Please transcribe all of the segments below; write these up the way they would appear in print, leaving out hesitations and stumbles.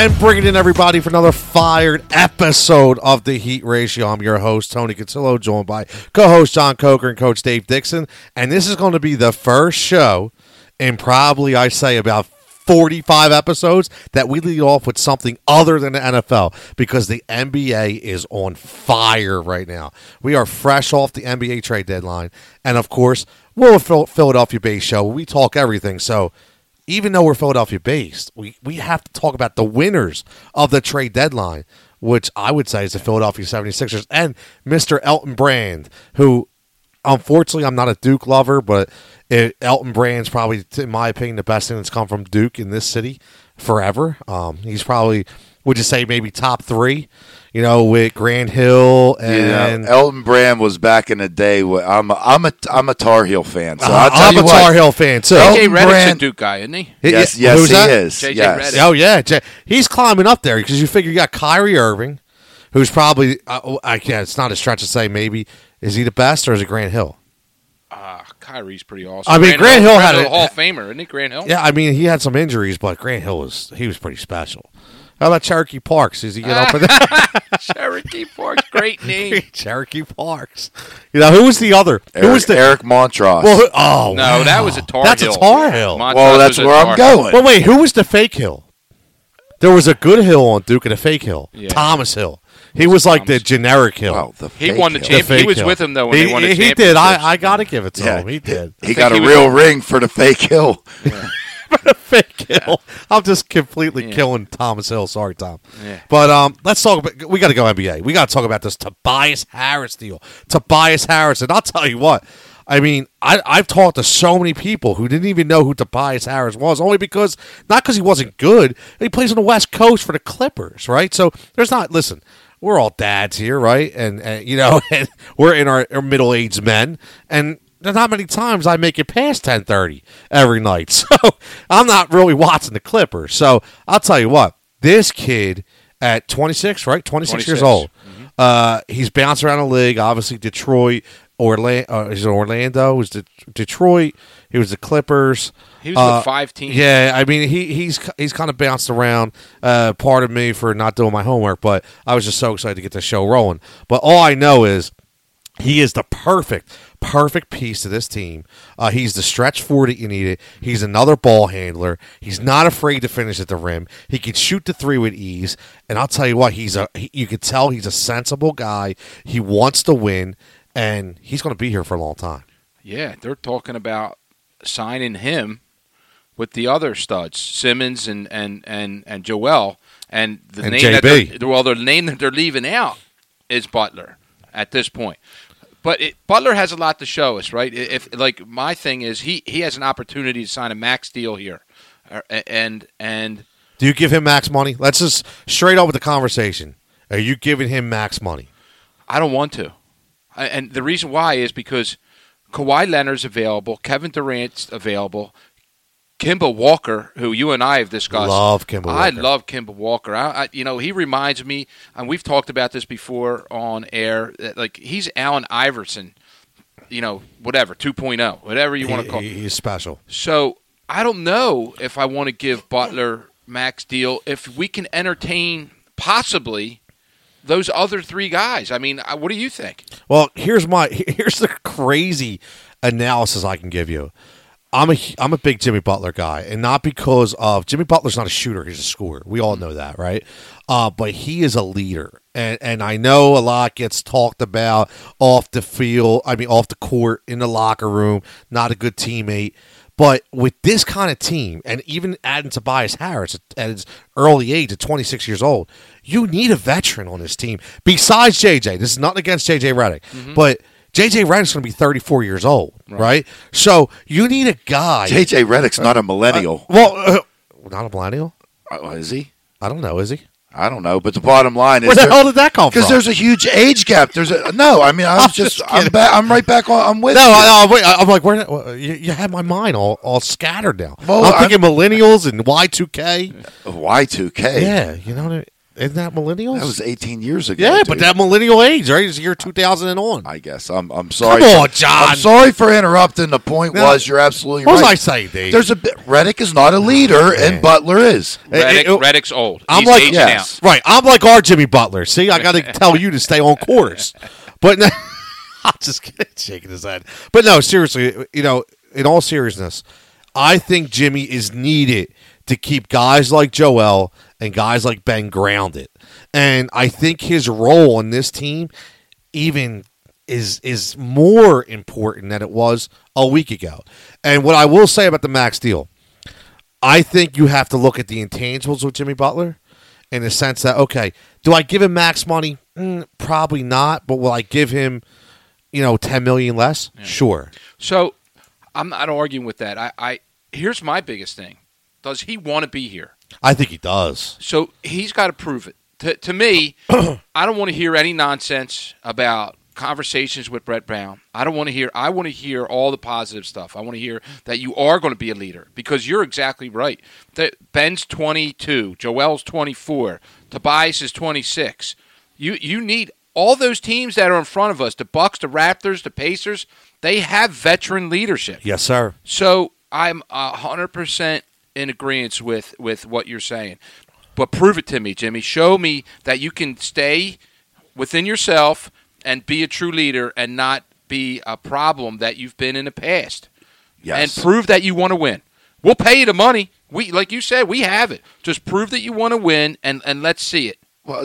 and bringing in everybody for another fired episode of the Heat Ratio. I'm your host, Tony Cotillo, joined by co-host John Coker and Coach Dave Dixon. And this is going to be the first show in probably, I say, about 45 episodes that we lead off with something other than the NFL, because the NBA is on fire right now. We are fresh off the NBA trade deadline. And, of course, we're a Philadelphia-based show. We talk everything, so even though we're Philadelphia-based, we have to talk about the winners of the trade deadline, which I would say is the Philadelphia 76ers and Mr. Elton Brand, who, unfortunately, I'm not a Duke lover, but Elton Brand's probably, in my opinion, the best thing that's come from Duke in this city forever. He's probably, would you say, maybe top three, you know, with Grant Hill and Elton Brand was back in the day. I'm a Tar Heel fan, so I'll tell you what. I'm a Tar Heel fan too. JJ Redick's a Duke guy, isn't he? Yes, he is. JJ Redick. Oh yeah, he's climbing up there because you figure you got Kyrie Irving, who's probably it's not a stretch to say maybe is he the best or is it Grant Hill? Kyrie's pretty awesome. I mean, Grant Hill had a Hall of Famer, isn't he? Grant Hill. Yeah, I mean, he had some injuries, but Grant Hill was pretty special. How about Cherokee Parks? Does he get up with that? Cherokee Parks, great name. Cherokee Parks. You know, who was the other? Eric Montross. Well, that was a Tar Heel. That's a Tar Heel. Well, that's where I'm going. But wait, who was the fake Hill? There was a good Hill on Duke and a fake Hill. Yeah. Thomas Hill. He was like the generic Hill. Oh, he won the championship. He was with him, though, when they won the championship. He did. I got to give it to him. He did. He got a real ring for the fake Hill. Yeah. For the fake Hill. I'm just completely killing Thomas Hill. Sorry, Tom. Yeah. But let's talk about – we got to go NBA. We got to talk about this Tobias Harris deal. Tobias Harris. And I'll tell you what. I mean, I've talked to so many people who didn't even know who Tobias Harris was, only because – not because he wasn't good. He plays on the West Coast for the Clippers, right? So there's not – listen – we're all dads here, right? And you know, and we're in our middle-aged men. And not many times I make it past 10:30 every night. So I'm not really watching the Clippers. So I'll tell you what, this kid at 26, right? 26 years old. Mm-hmm. He's bounced around the league. Obviously, Detroit, Orlando. Was Detroit. He was the Clippers. He was the 5 team. Yeah, I mean, he's kind of bounced around. Pardon me for not doing my homework, but I was just so excited to get this show rolling. But all I know is he is the perfect piece to this team. He's the stretch four that you needed. He's another ball handler. He's not afraid to finish at the rim. He can shoot the three with ease. And I'll tell you what, you could tell he's a sensible guy. He wants to win, and he's going to be here for a long time. Yeah, they're talking about signing him with the other studs, Simmons and Joel, and the and name JB. The name that they're leaving out is Butler at this point. But Butler has a lot to show us, right? If like my thing is he has an opportunity to sign a max deal here, and do you give him max money? Let's just straight up with the conversation. Are you giving him max money? I don't want to, and the reason why is because Kawhi Leonard's available. Kevin Durant's available. Kemba Walker, who you and I have discussed. Love Kemba Walker. I love Kemba Walker. He reminds me, and we've talked about this before on air, that, like, he's Allen Iverson, you know, whatever, 2.0, whatever you want to call it. He's special. So I don't know if I want to give Butler max deal if we can entertain possibly those other three guys. I mean, what do you think? Well, here's the crazy analysis I can give you. I'm a big Jimmy Butler guy, and not because of Jimmy Butler's not a shooter; he's a scorer. We all know that, right? But he is a leader, and I know a lot gets talked about off the field. I mean, off the court, in the locker room, not a good teammate. But with this kind of team, and even adding Tobias Harris at his early age, at 26 years old, you need a veteran on this team besides JJ. This is nothing against JJ Redick, mm-hmm. but JJ Redick's going to be 34 years old, right? So you need a guy. JJ Redick's not a millennial. Not a millennial? Is he? I don't know. Is he? I don't know, but the bottom line is where the hell did that come from? Because there's a huge age gap. I'm right back on. I'm with you. I'm like, where you had my mind all scattered now. Well, I'm thinking millennials and Y2K. Yeah, you know what I mean? Isn't that millennials? That was 18 years ago. Yeah, dude. But that millennial age, right? It's the year 2001. I guess. I'm sorry. Come on, John. I'm sorry for interrupting. The point was you're absolutely right. What was I saying, Dave? There's a bit. Redick is not a leader, and Butler is. Redick's old. I'm He's like, yes. Right. I'm like our Jimmy Butler. See, I got to tell you to stay on course. But no, I'm just kidding, shaking his head. But no, seriously, in all seriousness, I think Jimmy is needed to keep guys like Joel and guys like Ben grounded. And I think his role on this team even is more important than it was a week ago. And what I will say about the max deal, I think you have to look at the intangibles with Jimmy Butler in the sense that, okay, do I give him max money? Probably not, but will I give him, $10 million less? Yeah. Sure. So I'm not arguing with that. Here's my biggest thing. Does he want to be here? I think he does. So he's got to prove it. To me, I don't want to hear any nonsense about conversations with Brett Brown. I want to hear all the positive stuff. I want to hear that you are going to be a leader, because you're exactly right. Ben's 22. Joel's 24. Tobias is 26. You need all those teams that are in front of us, the Bucks, the Raptors, the Pacers, they have veteran leadership. Yes, sir. So I'm 100% in agreement with what you're saying. But prove it to me, Jimmy. Show me that you can stay within yourself and be a true leader and not be a problem that you've been in the past. Yes. And prove that you want to win. We'll pay you the money. We, like you said, we have it. Just prove that you want to win, and let's see it. Well,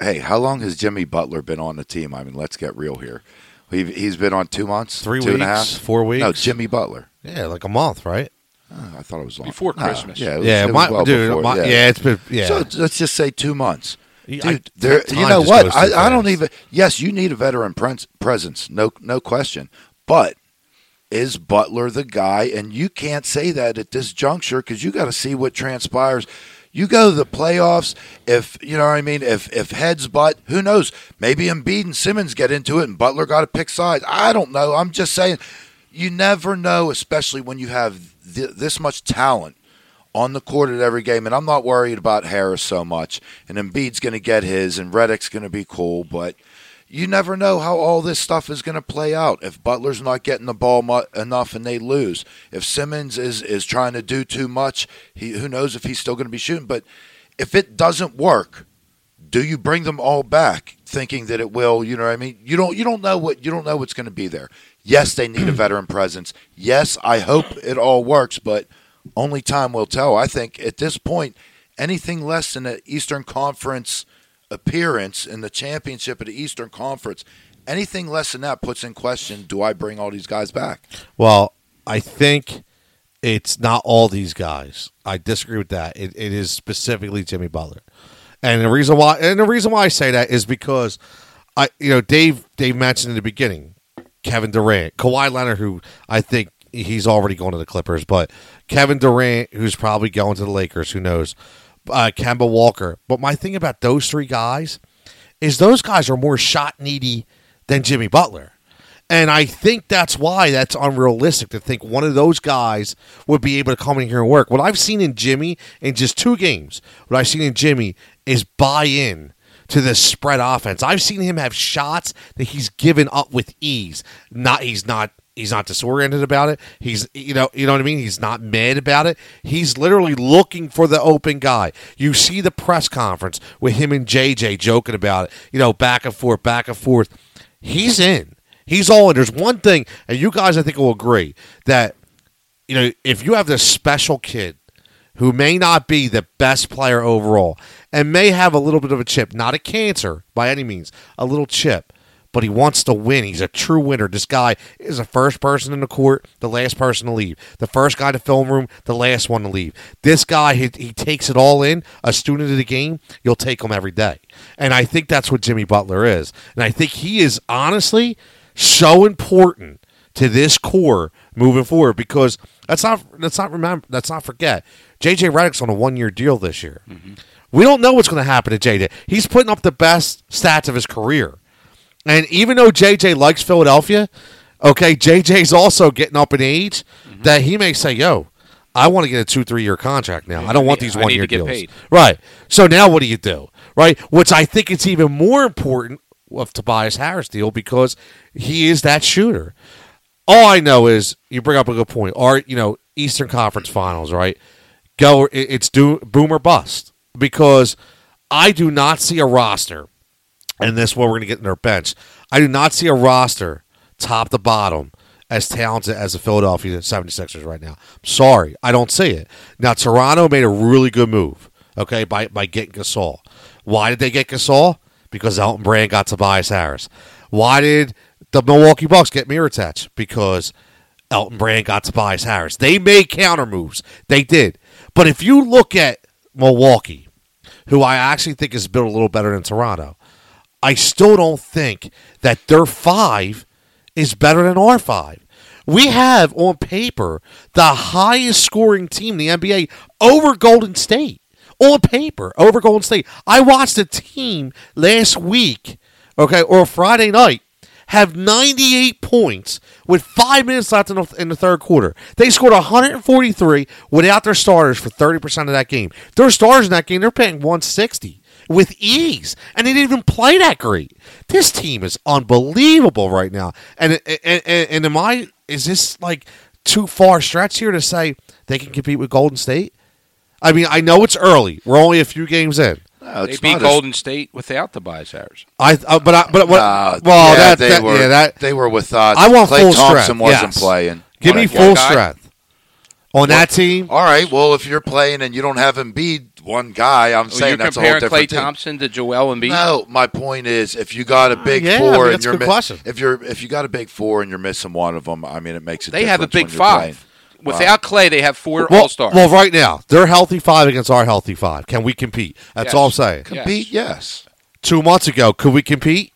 hey, how long has Jimmy Butler been on the team? I mean, let's get real here. He's been on 2 months, 3 weeks, 2.5, 4 weeks. No, Jimmy Butler. Yeah, like a month, right? I thought it was long. Before Christmas. It's been. Yeah. So let's just say 2 months. Dude, you know what? I don't even. Yes, you need a veteran presence, no question. But is Butler the guy? And you can't say that at this juncture, because you got to see what transpires. You go to the playoffs, if you know what I mean, if heads butt, who knows? Maybe Embiid and Simmons get into it and Butler got to pick sides. I don't know. I'm just saying, you never know, especially when you have this much talent on the court at every game. And I'm not worried about Harris so much. And Embiid's going to get his, and Redick's going to be cool. But you never know how all this stuff is going to play out. If Butler's not getting the ball enough and they lose, if Simmons is trying to do too much, who knows if he's still going to be shooting. But if it doesn't work, do you bring them all back thinking that it will? You know what I mean? You don't know what's going to be there. Yes, they need a veteran presence. Yes, I hope it all works, but only time will tell. I think at this point, anything less than an Eastern Conference appearance in the championship of the Eastern Conference, anything less than that puts in question, do I bring all these guys back? Well, I think it's not all these guys. I disagree with that. It is specifically Jimmy Butler. And the reason why I say that is because Dave mentioned in the beginning, Kevin Durant, Kawhi Leonard, who I think he's already going to the Clippers, but Kevin Durant, who's probably going to the Lakers, who knows, Kemba Walker. But my thing about those three guys is those guys are more shot needy than Jimmy Butler. And I think that's why that's unrealistic to think one of those guys would be able to come in here and work. What I've seen in Jimmy in just 2 games, what I've seen in Jimmy is buy-in to the spread offense. I've seen him have shots that he's given up with ease. He's not disoriented about it. He's you know what I mean? He's not mad about it. He's literally looking for the open guy. You see the press conference with him and JJ joking about it, back and forth. He's in. He's all in. There's one thing, and you guys I think will agree, that if you have this special kid who may not be the best player overall and may have a little bit of a chip, not a cancer by any means, a little chip, but he wants to win. He's a true winner. This guy is the first person in the court, the last person to leave. The first guy to film room, the last one to leave. This guy, he takes it all in. A student of the game, you'll take him every day. And I think that's what Jimmy Butler is. And I think he is honestly so important to this core moving forward, because let's not forget, JJ Redick's on a 1-year deal this year. Mm-hmm. We don't know what's going to happen to JJ. He's putting up the best stats of his career, and even though JJ likes Philadelphia, JJ's also getting up in age, mm-hmm, that he may say, "Yo, I want to get a 2-3 year contract now. Yeah, I don't want these 1 year deals. Paid. Right. So now what do you do? Right. Which I think it's even more important of Tobias Harris deal because he is that shooter. All I know is you bring up a good point. Eastern Conference Finals, right? Go. It's boom or bust because I do not see a roster, and this is what we're going to get in our bench. I do not see a roster top to bottom as talented as the Philadelphia 76ers right now. I'm sorry. I don't see it. Now, Toronto made a really good move, okay, by getting Gasol. Why did they get Gasol? Because Elton Brand got Tobias Harris. Why did the Milwaukee Bucks get Mirotić? Because Elton Brand got Tobias Harris. They made counter moves. They did. But if you look at Milwaukee, who I actually think is built a little better than Toronto, I still don't think that their five is better than our five. We have, on paper, the highest scoring team in the NBA over Golden State. On paper, over Golden State. I watched a team last week, okay, or Friday night, have 98 points with 5 minutes left in the third quarter. They scored 143 without their starters for 30% of that game. Their starters in that game, they're paying 160 with ease, and they didn't even play that great. This team is unbelievable right now. And is this like too far stretch here to say they can compete with Golden State? I mean, I know it's early. We're only a few games in. They beat Golden State without Tobias Harris. They were without. I want Clay full Thompson strength. Wasn't playing. Give me full strength on that team. All right. Well, if you're playing and you don't have Embiid, one guy, saying that's a whole different Clay team. Thompson to Joel Embiid. No, my point is, if you got a big four and you're missing, if you got a big four and you're missing one of them, I mean, it makes a difference. They have a big five. Playing. Without Clay, they have four all-stars. Well, right now, they're healthy five against our healthy five. Can we compete? That's all I'm saying. Compete, yes. 2 months ago, could we compete?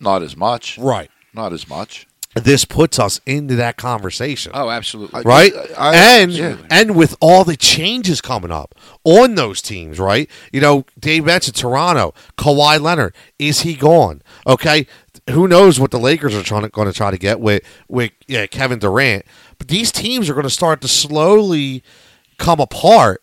Not as much. Right. Not as much. This puts us into that conversation. Oh, absolutely. Right? And with all the changes coming up on those teams, right? Dave mentioned Toronto, Kawhi Leonard, is he gone? Okay. Who knows what the Lakers are going to try to get with Kevin Durant. But these teams are going to start to slowly come apart.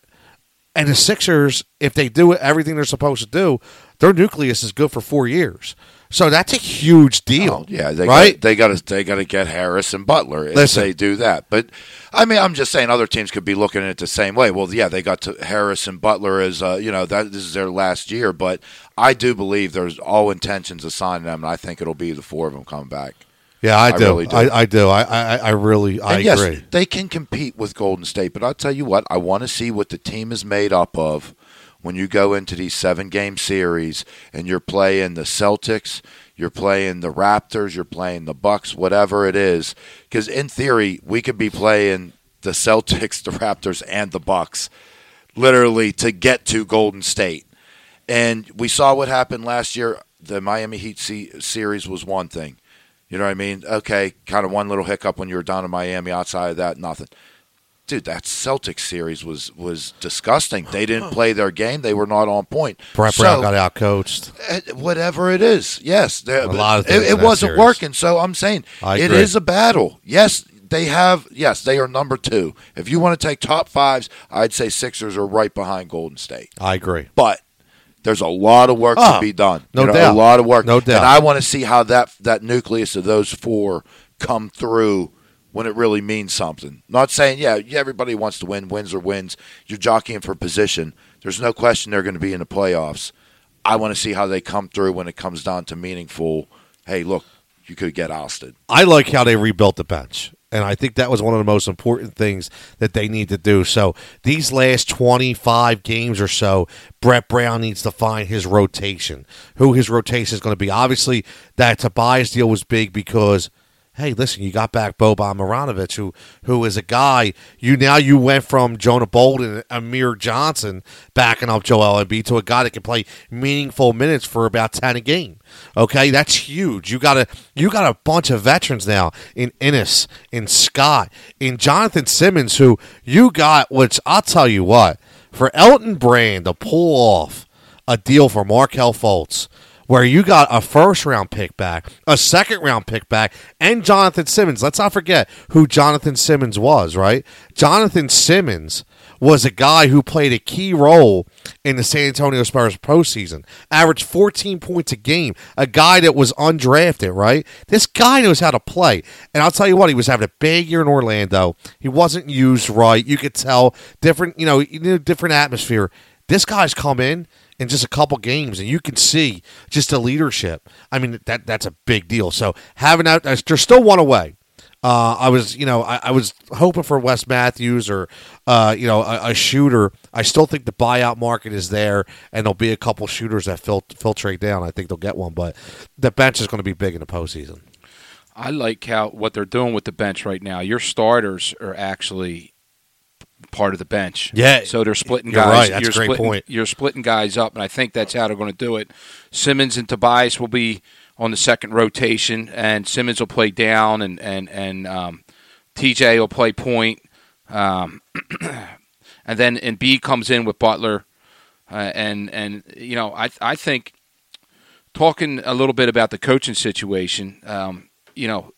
And the Sixers, if they do everything they're supposed to do, their nucleus is good for 4 years. So that's a huge deal. They got to get Harris and Butler if they do that. But I mean, I'm just saying other teams could be looking at it the same way. Well, yeah, they got to Harris and Butler as this is their last year. But I do believe there's all intentions of signing them, and I think it'll be the four of them coming back. Yeah, I do. I do. I agree. They can compete with Golden State, but I'll tell you what, I want to see what the team is made up of. When you go into these 7-game series and you're playing the Celtics, you're playing the Raptors, you're playing the Bucks, whatever it is, because in theory we could be playing the Celtics, the Raptors, and the Bucks, literally to get to Golden State. And we saw what happened last year. The Miami Heat series was one thing, you know what I mean? Okay, kind of one little hiccup when you were down in Miami. Outside of that, nothing. Dude, that Celtics series was disgusting. They didn't play their game. They were not on point. Brett Brown got outcoached. Whatever it is, yes. A lot of things. It wasn't series. Working, so I'm saying it is a battle. Yes, they are number two. If you want to take top fives, I'd say Sixers are right behind Golden State. I agree. But there's a lot of work to be done. No doubt. A lot of work. No doubt. And I want to see how that nucleus of those four come through when it really means something. Not saying, everybody wants to win. Wins are wins. You're jockeying for position. There's no question they're going to be in the playoffs. I want to see how they come through when it comes down to meaningful, hey, look, you could get ousted. I like how they rebuilt the bench, and I think that was one of the most important things that they need to do. So these last 25 games or so, Brett Brown needs to find his rotation, who his rotation is going to be. Obviously, that Tobias deal was big because – hey, listen, you got back Boban Marjanovic, who is a guy. You went from Jonah Bolden and Amir Johnson backing up Joel Embiid to a guy that can play meaningful minutes for about 10 a game. Okay, that's huge. You got a bunch of veterans now in Ennis, in Scott, in Jonathan Simmons, who you got, which I'll tell you what, for Elton Brand to pull off a deal for Markelle Fultz where you got a first-round pick back, a second-round pick back, and Jonathan Simmons. Let's not forget who Jonathan Simmons was, right? Jonathan Simmons was a guy who played a key role in the San Antonio Spurs postseason, averaged 14 points a game, a guy that was undrafted, right? This guy knows how to play. And I'll tell you what, he was having a big year in Orlando. He wasn't used right. You could tell different, different atmosphere. This guy's come in just a couple games, and you can see just the leadership. I mean, that's a big deal. So having that, there's still one away. I was hoping for Wes Matthews or, a shooter. I still think the buyout market is there, and there'll be a couple shooters that filtrate down. I think they'll get one, but the bench is going to be big in the postseason. I like what they're doing with the bench right now. Your starters are actually part of the bench. Yeah. So they're splitting guys. Right. That's a great point. You're splitting guys up, and I think that's how they're going to do it. Simmons and Tobias will be on the second rotation, and Simmons will play down, and TJ will play point. And then Embiid comes in with Butler. I think, talking a little bit about the coaching situation,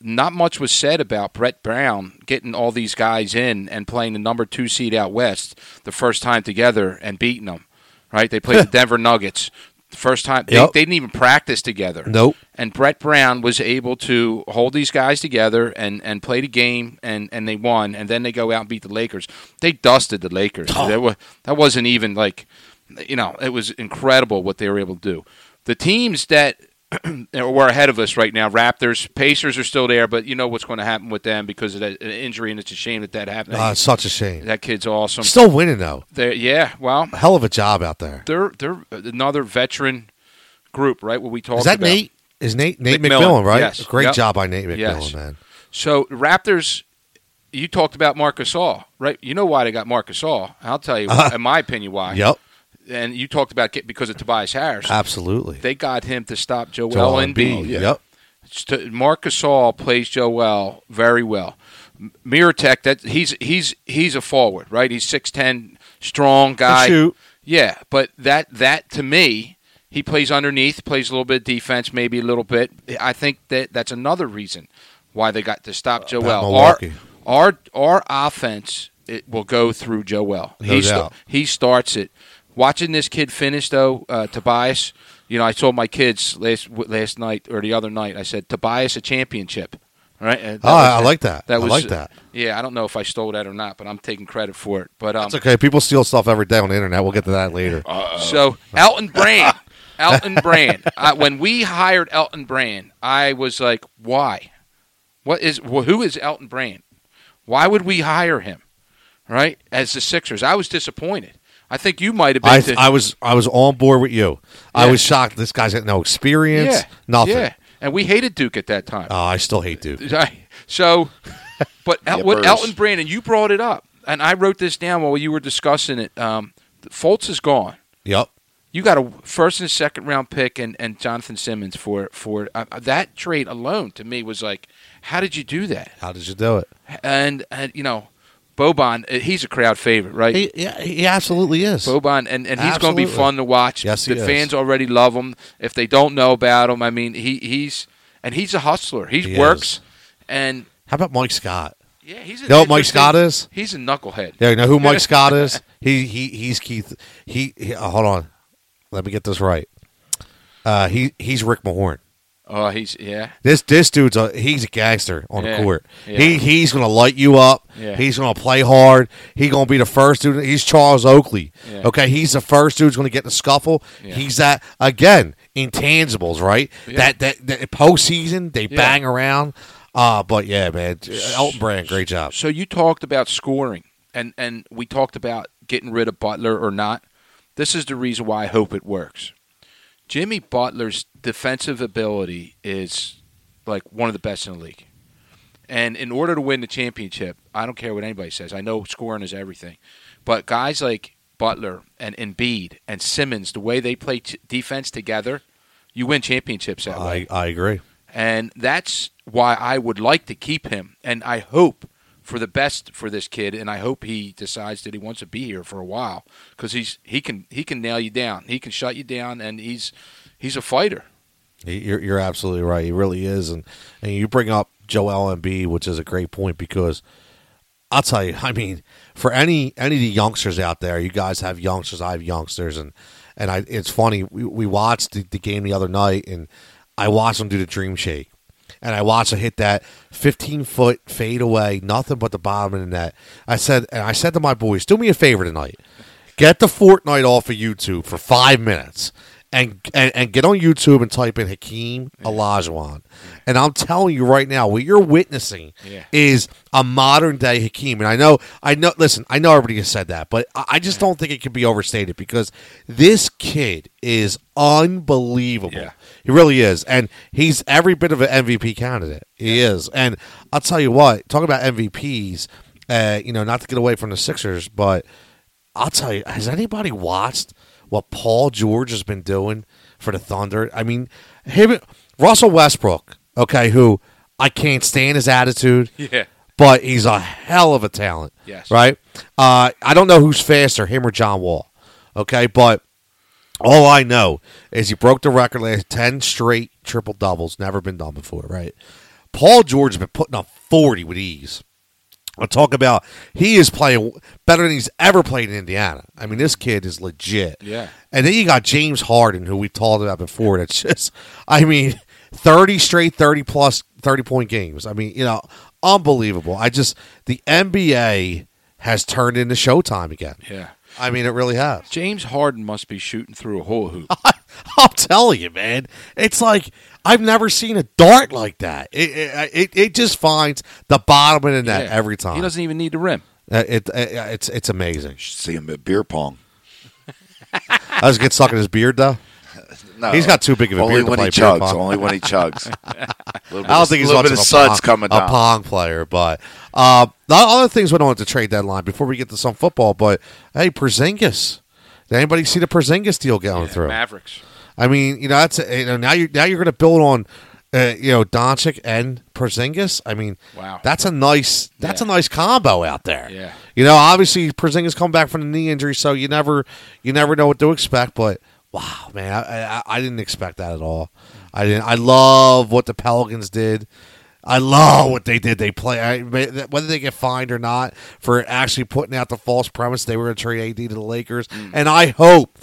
not much was said about Brett Brown getting all these guys in and playing the number 2 seed out West the first time together and beating them, right? They played the Denver Nuggets. First time. Yep. They didn't even practice together. Nope. And Brett Brown was able to hold these guys together and play the game, and they won. And then they go out and beat the Lakers. They dusted the Lakers. Oh. That wasn't even it was incredible what they were able to do. The teams that were ahead of us right now, Raptors, Pacers are still there, but you know what's going to happen with them because of that injury, and it's a shame that happened. Such a shame. That kid's awesome. Still winning, though. A hell of a job out there. They're another veteran group, right, what we talked about. Is that about. Nate? Is Nate McMillan, right? Yes. Great job by Nate McMillan, man. So, Raptors, you talked about Marc Gasol, right? You know why they got Marc Gasol. I'll tell you, in my opinion, why. Yep. And you talked about because of Tobias Harris. Absolutely. They got him to stop Joel Embiid. Yep. Marc Gasol plays Joel very well. Miratek, he's a forward, right? He's 6'10", strong guy. Shoot. Yeah, but that to me, he plays underneath, plays a little bit of defense, maybe a little bit. I think that's another reason why they got to stop Joel. Our offense, it will go through Joel. He starts it. Watching this kid finish, though, Tobias, I told my kids last night or the other night, I said, Tobias, a championship. All right? I like that. I don't know if I stole that or not, but I'm taking credit for it. But that's okay. People steal stuff every day on the internet. We'll get to that later. So Elton Brand. When we hired Elton Brand, I was like, why? Who is Elton Brand? Why would we hire him, right, as the Sixers? I was disappointed. I think you might have been. I was on board with you. Yeah. I was shocked. This guy's got no experience, nothing. Yeah, and we hated Duke at that time. I still hate Duke. So, but with Elton Brand, and you brought it up, and I wrote this down while you were discussing it. Fultz is gone. Yep. You got a first and second round pick and Jonathan Simmons for that trade alone to me was like, how did you do that? How did you do it? And Boban, he's a crowd favorite, right? He absolutely is. Boban, and he's going to be fun to watch. Yes, the fans already love him. If they don't know about him, I mean, he's a hustler. He works. Is. And how about Mike Scott? Yeah, you know what Mike Scott is? He's a knucklehead. Yeah, you know who Mike Scott is? He's Keith. Hold on, let me get this right. He's Rick Mahorn. Oh, This dude's he's a gangster on the court. Yeah. He's gonna light you up. Yeah. He's gonna play hard. He's gonna be the first dude. He's Charles Oakley. Yeah. Okay, he's the first dude who's gonna get in the scuffle. Yeah. He's that again. Intangibles, right? Yeah. That postseason they bang around. But yeah, man, Elton Brand, great job. So you talked about scoring, and we talked about getting rid of Butler or not. This is the reason why I hope it works. Jimmy Butler's defensive ability is like one of the best in the league. And in order to win the championship, I don't care what anybody says. I know scoring is everything. But guys like Butler and Embiid and Simmons, the way they play defense together, you win championships that way. I agree. And that's why I would like to keep him. And I hope for the best for this kid, and I hope he decides that he wants to be here for a while because he can nail you down, he can shut you down, and he's a fighter. You're absolutely right. He really is. And you bring up Joel Embiid, which is a great point, because I'll tell you, I mean, for any of the youngsters out there, you guys have youngsters, I have youngsters, and it's funny, we watched the game the other night, and I watched them do the dream shake. And I watched him hit that 15-foot fadeaway, nothing but the bottom of the net. I said to my boys, do me a favor tonight. Get the Fortnite off of YouTube for 5 minutes and get on YouTube and type in Hakeem Olajuwon. And I'm telling you right now, what you're witnessing is a modern-day Hakeem. And I know everybody has said that, but I just don't think it can be overstated, because this kid is unbelievable. Yeah. He really is. And he's every bit of an MVP candidate. He is. And I'll tell you what, talking about MVPs, not to get away from the Sixers, but I'll tell you, has anybody watched what Paul George has been doing for the Thunder? I mean, Russell Westbrook, okay, who I can't stand his attitude, but he's a hell of a talent, right? I don't know who's faster, him or John Wall, okay? But all I know is he broke the record last 10 straight triple-doubles, never been done before, right? Paul George has been putting up 40 with ease. I'll talk about, he is playing better than he's ever played in Indiana. I mean, this kid is legit. Yeah. And then you got James Harden, who we've talked about before. That's just, I mean, 30 straight 30-plus 30-point games. I mean, unbelievable. The NBA has turned into Showtime again. Yeah. I mean, it really has. James Harden must be shooting through a whole hoop. I'll tell you, man. It's like, I've never seen a dart like that. It just finds the bottom of the net every time. He doesn't even need the rim. It's amazing. You should see him at beer pong. I just get stuck in his beard, though. No, he's got too big of a beard to play beer pong. Only when he chugs. I don't think he's a pong player. But the other things we don't want to trade deadline before we get to some football. But hey, Porzingis. Did anybody see the Porzingis deal going through? Mavericks. I mean, now you're going to build on Doncic and Porzingis. I mean, wow, that's a nice combo out there. Yeah. Obviously Porzingis come back from the knee injury, so you never know what to expect. But wow, man, I didn't expect that at all. I didn't. I love what the Pelicans did. I love what they did. They play, whether they get fined or not, for actually putting out the false premise they were going to trade AD to the Lakers. And I hope.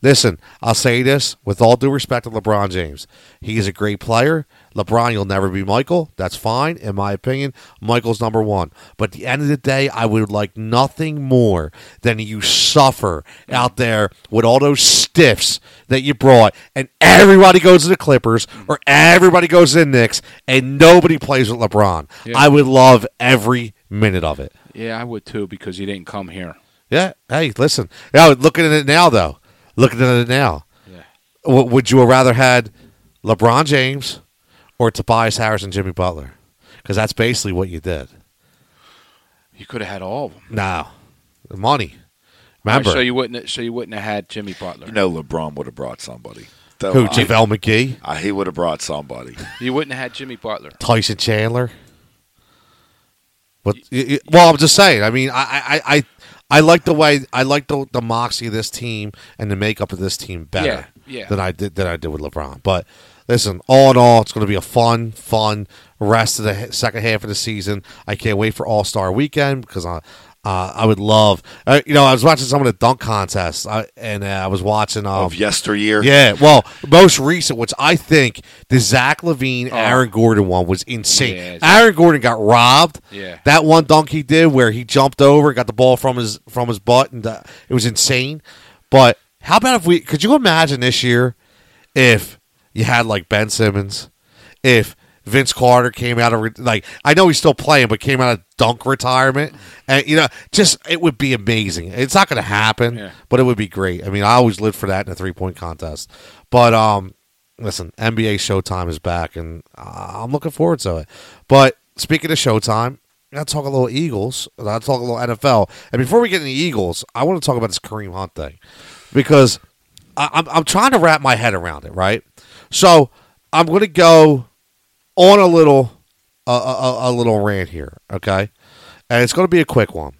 Listen, I'll say this with all due respect to LeBron James. He is a great player. LeBron, you'll never be Michael. That's fine, in my opinion. Michael's number one. But at the end of the day, I would like nothing more than you suffer out there with all those stiffs that you brought, and everybody goes to the Clippers or everybody goes to the Knicks, and nobody plays with LeBron. Yeah. I would love every minute of it. Yeah, I would too, because he didn't come here. Yeah. Hey, listen. Looking at it now, yeah. Would you have rather had LeBron James or Tobias Harris and Jimmy Butler? Because that's basically what you did. You could have had all of them. No. The money. Remember. Right, so you wouldn't have had Jimmy Butler. LeBron would have brought somebody. Who, JaVale McGee? He would have brought somebody. You wouldn't have had Jimmy Butler. Tyson Chandler? But, I'm just saying. I mean, I like the way the moxie of this team and the makeup of this team better than I did with LeBron. But listen, all in all, it's going to be a fun rest of the second half of the season. I can't wait for All-Star Weekend, because I would love. I was watching some of the dunk contests, I was watching of yesteryear. Yeah, well, most recent, which I think the Zach LaVine, Aaron Gordon one was insane. Yeah, Aaron Gordon got robbed. Yeah, that one dunk he did where he jumped over, got the ball from his butt, and it was insane. But how about if could you imagine this year if you had like Ben Simmons, if Vince Carter came out of, like, I know he's still playing, but came out of dunk retirement, and it would be amazing. It's not going to happen, but it would be great. I mean, I always lived for that in a 3-point contest. But listen, NBA Showtime is back, and I'm looking forward to it. But speaking of Showtime, I'll talk a little Eagles, and I'll talk a little NFL. And before we get into the Eagles, I want to talk about this Kareem Hunt thing, because I'm trying to wrap my head around it, right? So I'm going to go on a little rant here, okay? And it's going to be a quick one.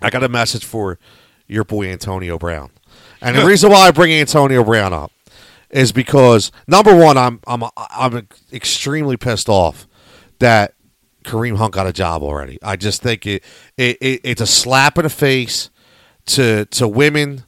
I got a message for your boy Antonio Brown. And the reason why I bring Antonio Brown up is because, number one, I'm extremely pissed off that Kareem Hunt got a job already. I just think it's a slap in the face to women.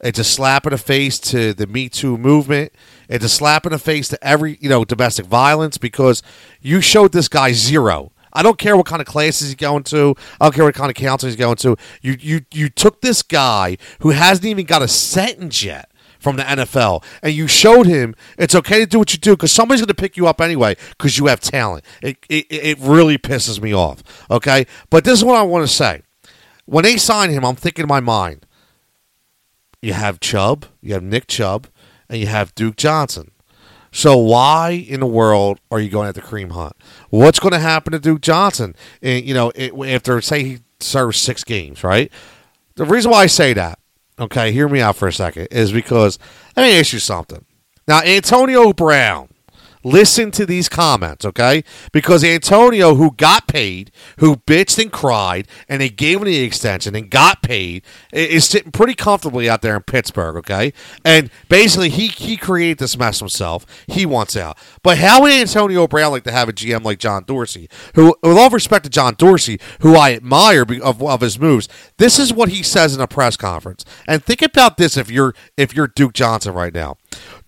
It's a slap in the face to the Me Too movement. It's a slap in the face to every, domestic violence, because you showed this guy zero. I don't care what kind of classes he's going to. I don't care what kind of counseling he's going to. You took this guy who hasn't even got a sentence yet from the NFL, and you showed him it's okay to do what you do because somebody's going to pick you up anyway because you have talent. It really pisses me off, okay? But this is what I want to say. When they sign him, I'm thinking in my mind, you have Chubb, you have Nick Chubb, and you have Duke Johnson. So why in the world are you going after Kareem Hunt? What's going to happen to Duke Johnson? And, after, say, he serves 6 games, right? The reason why I say that, okay, hear me out for a second, is because let me ask you something. Now, Antonio Brown, listen to these comments, okay? Because Antonio, who got paid, who bitched and cried, and they gave him the extension and got paid, is sitting pretty comfortably out there in Pittsburgh, okay? And basically, he created this mess himself. He wants out. But how would Antonio Brown like to have a GM like John Dorsey, who, with all respect to John Dorsey, who I admire of his moves, this is what he says in a press conference. And think about this if you're Duke Johnson right now.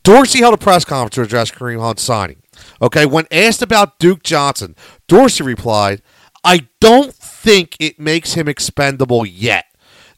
Dorsey held a press conference to address Kareem Hunt's signing. Okay, when asked about Duke Johnson, Dorsey replied, "I don't think it makes him expendable yet.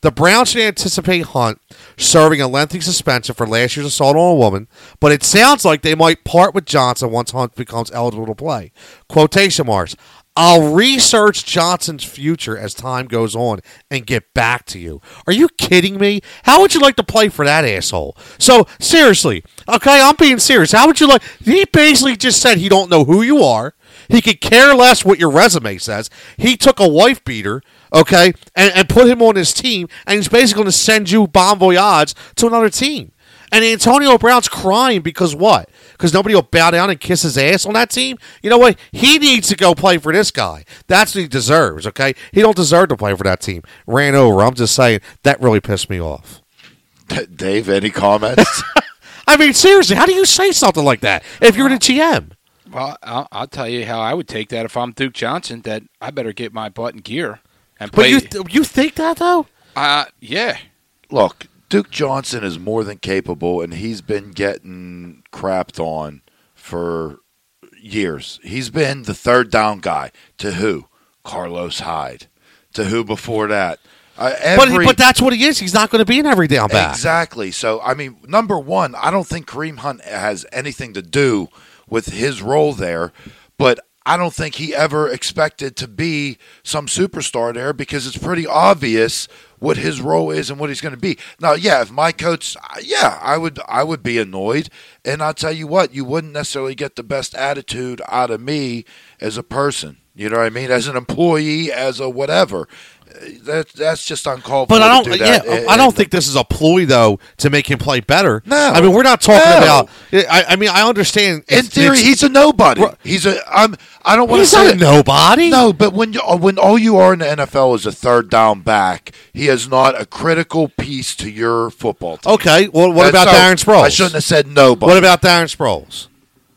The Browns should anticipate Hunt serving a lengthy suspension for last year's assault on a woman, but it sounds like they might part with Johnson once Hunt becomes eligible to play." Quotation marks. "I'll research Johnson's future as time goes on and get back to you." Are you kidding me? How would you like to play for that asshole? So, seriously, okay, I'm being serious. How would you like? He basically just said he don't know who you are. He could care less what your resume says. He took a wife beater, okay, and put him on his team, and he's basically going to send you bon voyage to another team. And Antonio Brown's crying because what? Because nobody will bow down and kiss his ass on that team? You know what? He needs to go play for this guy. That's what he deserves, okay? He don't deserve to play for that team. Ran over. I'm just saying, that really pissed me off. Dave, any comments? I mean, seriously, how do you say something like that if you're the GM? Well, I'll tell you how I would take that if I'm Duke Johnson, that I better get my butt in gear and play. But you think that, though? Yeah. Look. Duke Johnson is more than capable, and he's been getting crapped on for years. He's been the third down guy. To who? Carlos Hyde. To who before that? But that's what he is. He's not going to be in every down back. Exactly. So, I mean, number one, I don't think Kareem Hunt has anything to do with his role there, but I don't think he ever expected to be some superstar there because it's pretty obvious what his role is and what he's going to be. Now, yeah, if my coach, I would be annoyed. And I'll tell you what, you wouldn't necessarily get the best attitude out of me as a person. You know what I mean? As an employee, as a whatever. That's just uncalled for. But I don't think this is a ploy, though, to make him play better. No, I mean, we're not talking about. I mean, I understand. In theory, he's a nobody. He's a. I don't want to say he's a nobody. No, but when all you are in the NFL is a third down back, he is not a critical piece to your football team. Okay. Well, what about Darren Sproles? I shouldn't have said nobody. What about Darren Sproles?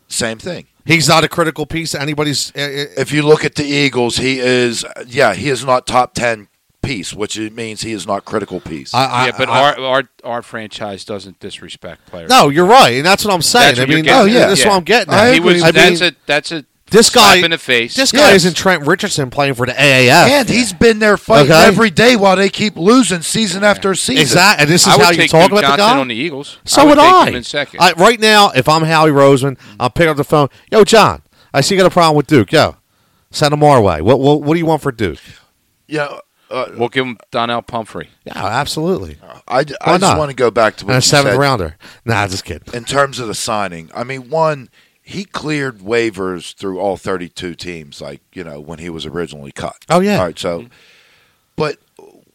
Same thing. He's not a critical piece to anybody's. If you look at the Eagles, he is. Yeah, he is not top 10 piece, which means he is not critical piece. Our franchise doesn't disrespect players. No, you're right, and that's what I'm saying. I mean, that's what I'm getting at. That's a this guy in the face. This guy isn't Trent Richardson playing for the AAF, and he's been there fighting every day while they keep losing season after season. Exactly, and this is how you talk about the guy on the Eagles. So would I. Him in second. Right now, if I'm Howie Roseman, I'll pick up the phone. Yo, John, I see you got a problem with Duke. Yo, send him our way. What do you want for Duke? Yeah, we'll give him Donnell Pumphrey. Yeah, absolutely. I just want to go back to what you said. And a 7th rounder. Nah, just kidding. In terms of the signing, I mean, one. He cleared waivers through all 32 teams, when he was originally cut. Oh, yeah. All right, so, but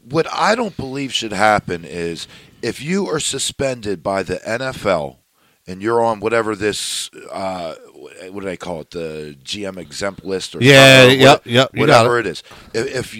what I don't believe should happen is if you are suspended by the NFL and you're on whatever this, what do they call it, the GM exempt list or whatever it is. If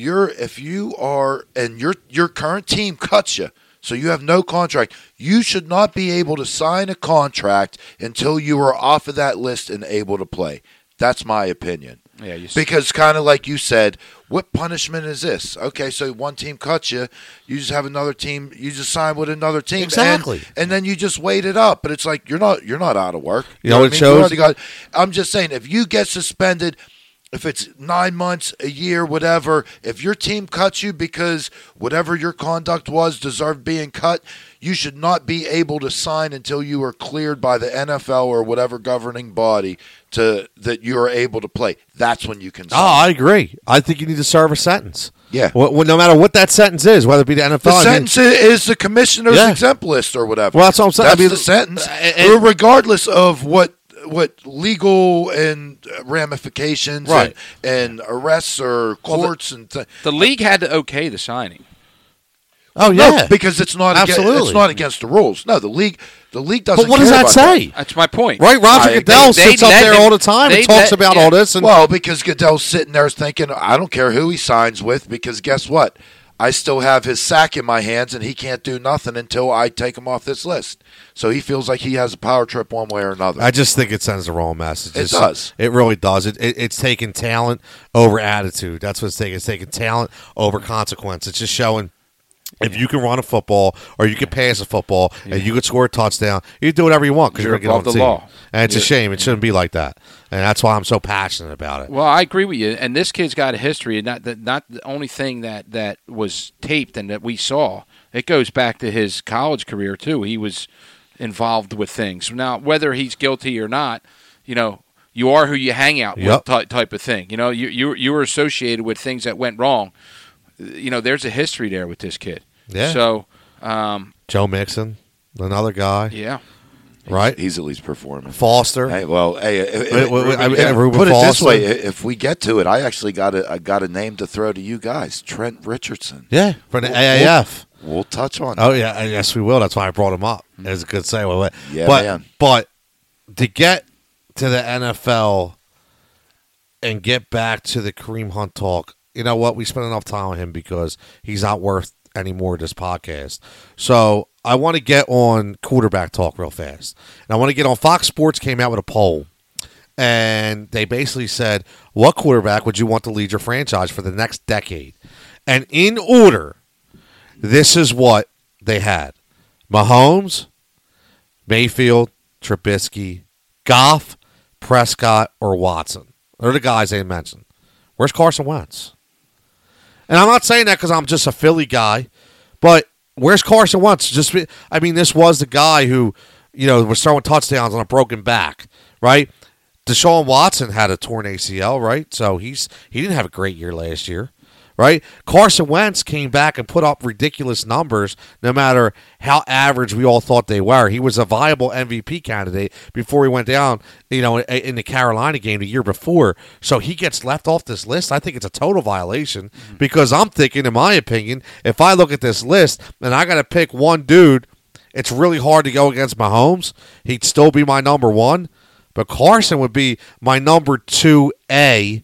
you are, and your current team cuts you, So you have no contract. You should not be able to sign a contract until you are off of that list and able to play. That's my opinion. Yeah, because kind of like you said, what punishment is this? Okay, so one team cuts you, you just have another team, you just sign with another team, exactly, and then you just wait it up. But it's like you're not out of work. You know what it shows? I'm just saying, if you get suspended, if it's 9 months, a year, whatever, if your team cuts you because whatever your conduct was deserved being cut, you should not be able to sign until you are cleared by the NFL or whatever governing body that you are able to play. That's when you can sign. Oh, I agree. I think you need to serve a sentence. Yeah. Well, no matter what that sentence is, whether it be the NFL. The sentence is the commissioner's exempt list or whatever. Well, that's what I'm saying. That's the sentence. And regardless of what legal and ramifications and arrests or courts the league had to okay the signing. Oh yeah, no, because it's not against the rules. No, the league doesn't. But what does that say? That's my point, right? Roger Goodell sits up there all the time and talks about all this. And well, because Goodell's sitting there thinking, I don't care who he signs with, because guess what? I still have his sack in my hands, and he can't do nothing until I take him off this list. So he feels like he has a power trip one way or another. I just think it sends the wrong message. It does. It really does. It's taking talent over attitude. That's what it's taking. It's taking talent over consequence. It's just showing if you can run a football or you can pass a football and you can score a touchdown, you can do whatever you want because you're going to get on the team. And it's a shame. It shouldn't be like that. And that's why I'm so passionate about it. Well, I agree with you. And this kid's got a history. Not the only thing that was taped and that we saw. It goes back to his college career, too. He was involved with things. Now, whether he's guilty or not, you are who you hang out with type of thing. You were associated with things that went wrong. There's a history there with this kid. Yeah. So, Joe Mixon, another guy. Yeah. Right, he's at least performing. Foster. Put it this way: if we get to it, I actually got a name to throw to you guys, Trent Richardson. Yeah, for the AAF. We'll touch on. Oh yeah, yes we will. That's why I brought him up. It's a good segue. Yeah, but to get to the NFL and get back to the Kareem Hunt talk, you know what? We spent enough time on him because he's not worth any more of this podcast. So I want to get on quarterback talk real fast. And I want to get on Fox Sports came out with a poll. And they basically said, what quarterback would you want to lead your franchise for the next decade? And in order, this is what they had. Mahomes, Mayfield, Trubisky, Goff, Prescott, or Watson. They're the guys they mentioned. Where's Carson Wentz? And I'm not saying that because I'm just a Philly guy, but where's Carson Wentz? This was the guy who, was throwing touchdowns on a broken back, right? Deshaun Watson had a torn ACL, right? So he didn't have a great year last year, right? Carson Wentz came back and put up ridiculous numbers, no matter how average we all thought they were. He was a viable MVP candidate before he went down, in the Carolina game the year before. So he gets left off this list. I think it's a total violation because I'm thinking, in my opinion, if I look at this list and I got to pick one dude, it's really hard to go against Mahomes. He'd still be my number one, but Carson would be my number 2A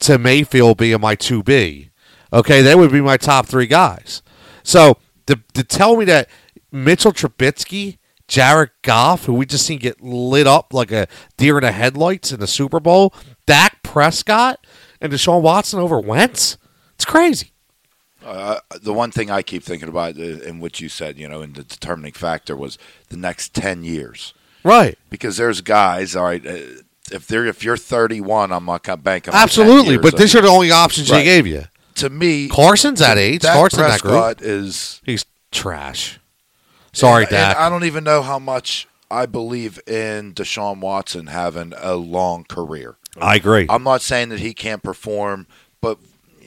to Mayfield being my 2B. Okay, they would be my top three guys. So to tell me that Mitchell Trubisky, Jared Goff, who we just seen get lit up like a deer in the headlights in the Super Bowl, Dak Prescott, and Deshaun Watson over Wentz, it's crazy. The one thing I keep thinking about in what you said, in the determining factor was the next 10 years. Right. Because there's guys, all right, if you're 31, I'm not going to bank on 10 years. Absolutely, but these are the only options they gave you. To me, Carson's that age. Carson's that group. He's trash. Sorry, Dak. I don't even know how much I believe in Deshaun Watson having a long career. I agree. I'm not saying that he can't perform, but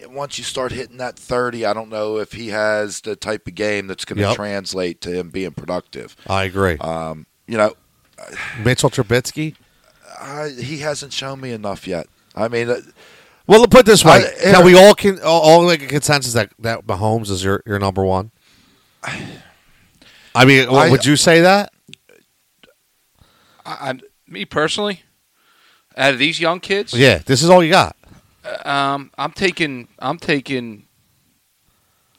once you start hitting that 30, I don't know if he has the type of game that's going to translate to him being productive. I agree. Mitchell Trubisky? He hasn't shown me enough yet. I mean... Well, put it this way: now we all make a consensus that Mahomes is your number one. I mean, would you say that? Me personally, out of these young kids, yeah, this is all you got. I'm taking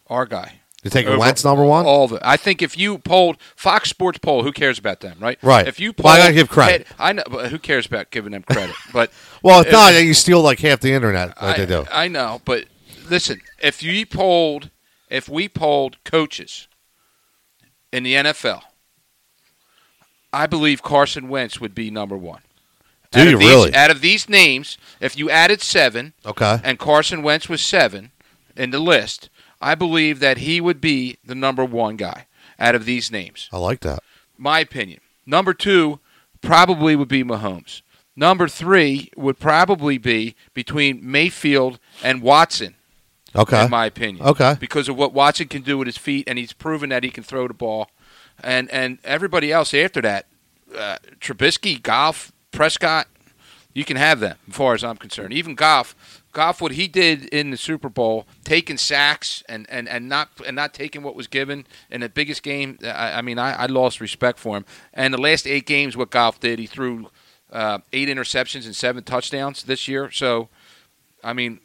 our guy. You're taking Wentz number one? All of it. I think if you polled Fox Sports poll, who cares about them, right? Right. If you polled, well, I gotta give credit. I know, but who cares about giving them credit? But well, if not, you steal like half the internet like they do. I know, but listen, if we polled coaches in the NFL, I believe Carson Wentz would be number one. Do you really? Out of these names, if you added seven, okay, and Carson Wentz was seven in the list, I believe that he would be the number one guy out of these names. I like that. My opinion. Number two probably would be Mahomes. Number three would probably be between Mayfield and Watson. Okay. In my opinion. Okay. Because of what Watson can do with his feet, and he's proven that he can throw the ball. And everybody else after that, Trubisky, Goff, Prescott, you can have them as far as I'm concerned. Even Goff, what he did in the Super Bowl, taking sacks and not taking what was given in the biggest game, I lost respect for him. And the last 8 games, what Goff did, he threw 8 interceptions and 7 touchdowns this year. So, I mean,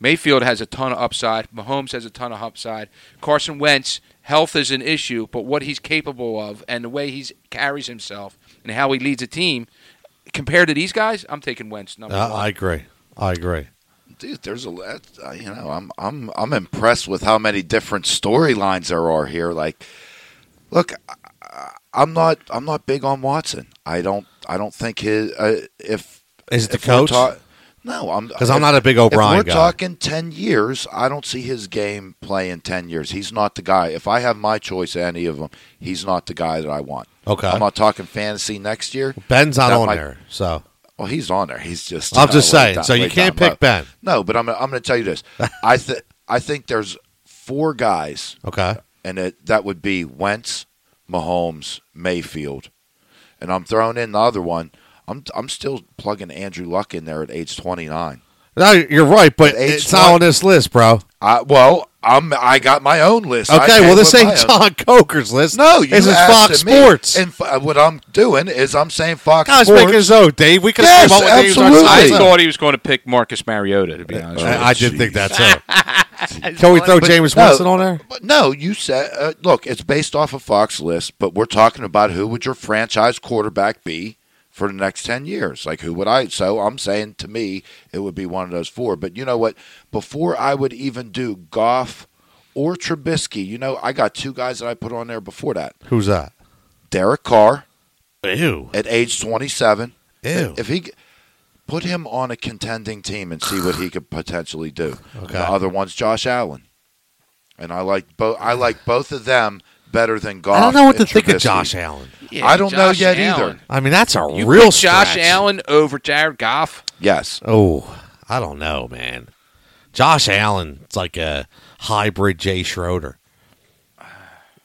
Mayfield has a ton of upside. Mahomes has a ton of upside. Carson Wentz, health is an issue, but what he's capable of and the way he carries himself and how he leads a team, compared to these guys, I'm taking Wentz number one. I agree. Dude, there's a lot. You know, I'm impressed with how many different storylines there are here. Like, look, I'm not big on Watson. I don't think his if is it the coach. No, because I'm not a big O'Brien guy. If we're talking 10 years, I don't see his game play in 10 years. He's not the guy. If I have my choice of any of them, he's not the guy that I want. Okay. I'm not talking fantasy next year. Ben's not on there, so. Well, he's on there. He's just. I'm just saying. So you can't pick Ben. No, but I'm going to tell you this. I think there's 4 guys. Okay. And that would be Wentz, Mahomes, Mayfield, and I'm throwing in the other one. I'm still plugging Andrew Luck in there at age 29. No, you're right, but it's not on this list, bro. I got my own list. Okay, well, this ain't John Coker's list. No, this is Fox Sports. And what I'm doing is I'm saying Fox Sports. I was making his own, Dave. We could have come up with absolutely. I thought he was going to pick Marcus Mariota, to be honest with you. I did think that's it. Can we throw James Winston on there? No, you said, look, it's based off of Fox list, but we're talking about who would your franchise quarterback be for the next 10 years. Like, who would I? So I'm saying, to me, it would be one of those 4. But you know what? Before I would even do Goff or Trubisky, you know, I got 2 guys that I put on there before that. Who's that? Derek Carr. Ew. At age 27. Ew. If he put him on a contending team and see what he could potentially do. Okay. The other one's Josh Allen. And I like both of them better than Goff. I don't know what to think of Josh Allen. Yeah, I don't know yet either. I mean, that's a real stretch. Josh Allen over Jared Goff? Yes. Oh, I don't know, man. Josh Allen, it's like a hybrid Jay Schroeder.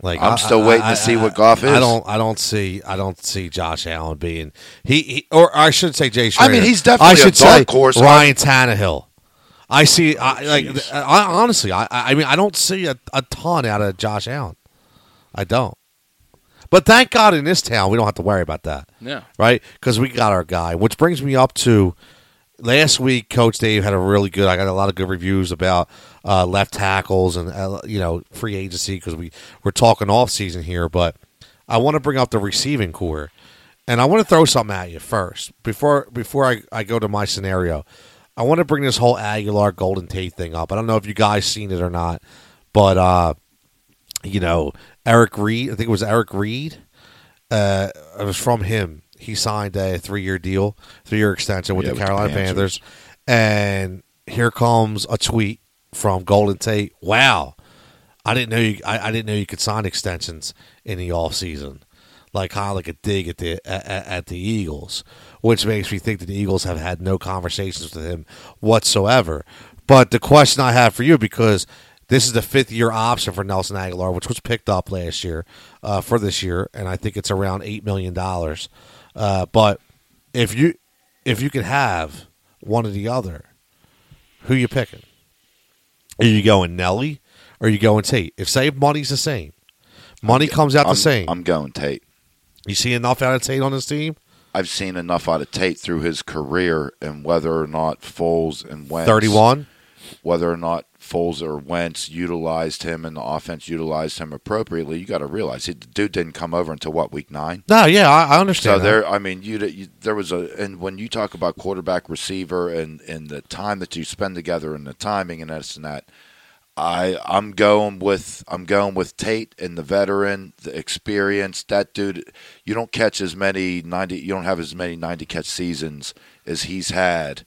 Like, I'm still waiting to see what Goff is. I don't see Josh Allen being he or I should say Jay Schroeder. I mean, he's definitely a dark horse. Ryan Tannehill. I see. Honestly, I mean, I don't see a ton out of Josh Allen. I don't. But thank God in this town, we don't have to worry about that. Yeah. Right? Because we got our guy. Which brings me up to last week, Coach Dave had I got a lot of good reviews about left tackles and, free agency because we're talking off season here. But I want to bring up the receiving core. And I want to throw something at you first. Before I go to my scenario, I want to bring this whole Aguilar Golden Tate thing up. I don't know if you guys seen it or not, but, Eric Reed, I think it was Eric Reed. It was from him. He signed a 3-year deal, 3-year extension with the Carolina Panthers. And here comes a tweet from Golden Tate. Wow, I didn't know you could sign extensions in the offseason. Like kind of like a dig at the Eagles, which makes me think that the Eagles have had no conversations with him whatsoever. But the question I have for you, because this is the 5th-year option for Nelson Aguilar, which was picked up last year for this year, and I think it's around $8 million. But if you could have one or the other, who are you picking? Are you going Nelly or are you going Tate? If, say, money's the same, money comes out the same. I'm going Tate. You see enough out of Tate on this team? I've seen enough out of Tate through his career and whether or not Foles and Wentz. 31? whether or not Foles or Wentz utilized him and the offense utilized him appropriately, you got to realize the dude didn't come over until, what, week 9? No, yeah, I understand. So there, I mean, there was a, and when you talk about quarterback, receiver, and the time that you spend together and the timing and this and that, I'm going with Tate and the veteran, the experience. That dude, you don't catch as many 90, you don't have as many 90 catch seasons as he's had,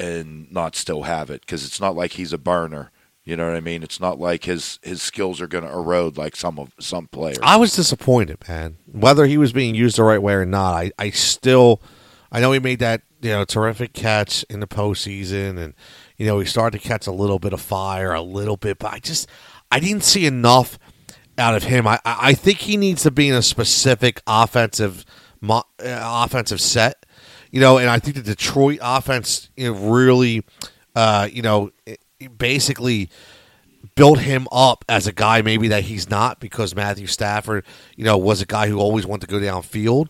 and not still have it, because it's not like he's a burner. You know what I mean? It's not like his skills are going to erode like some players. I was disappointed, man. Whether he was being used the right way or not, I know he made that, you know, terrific catch in the postseason, and you know, he started to catch a little bit of fire, a little bit, but I didn't see enough out of him. I think he needs to be in a specific offensive set, you know, and I think the Detroit offense, you know, really, you know, it basically built him up as a guy maybe that he's not, because Matthew Stafford, you know, was a guy who always wanted to go downfield.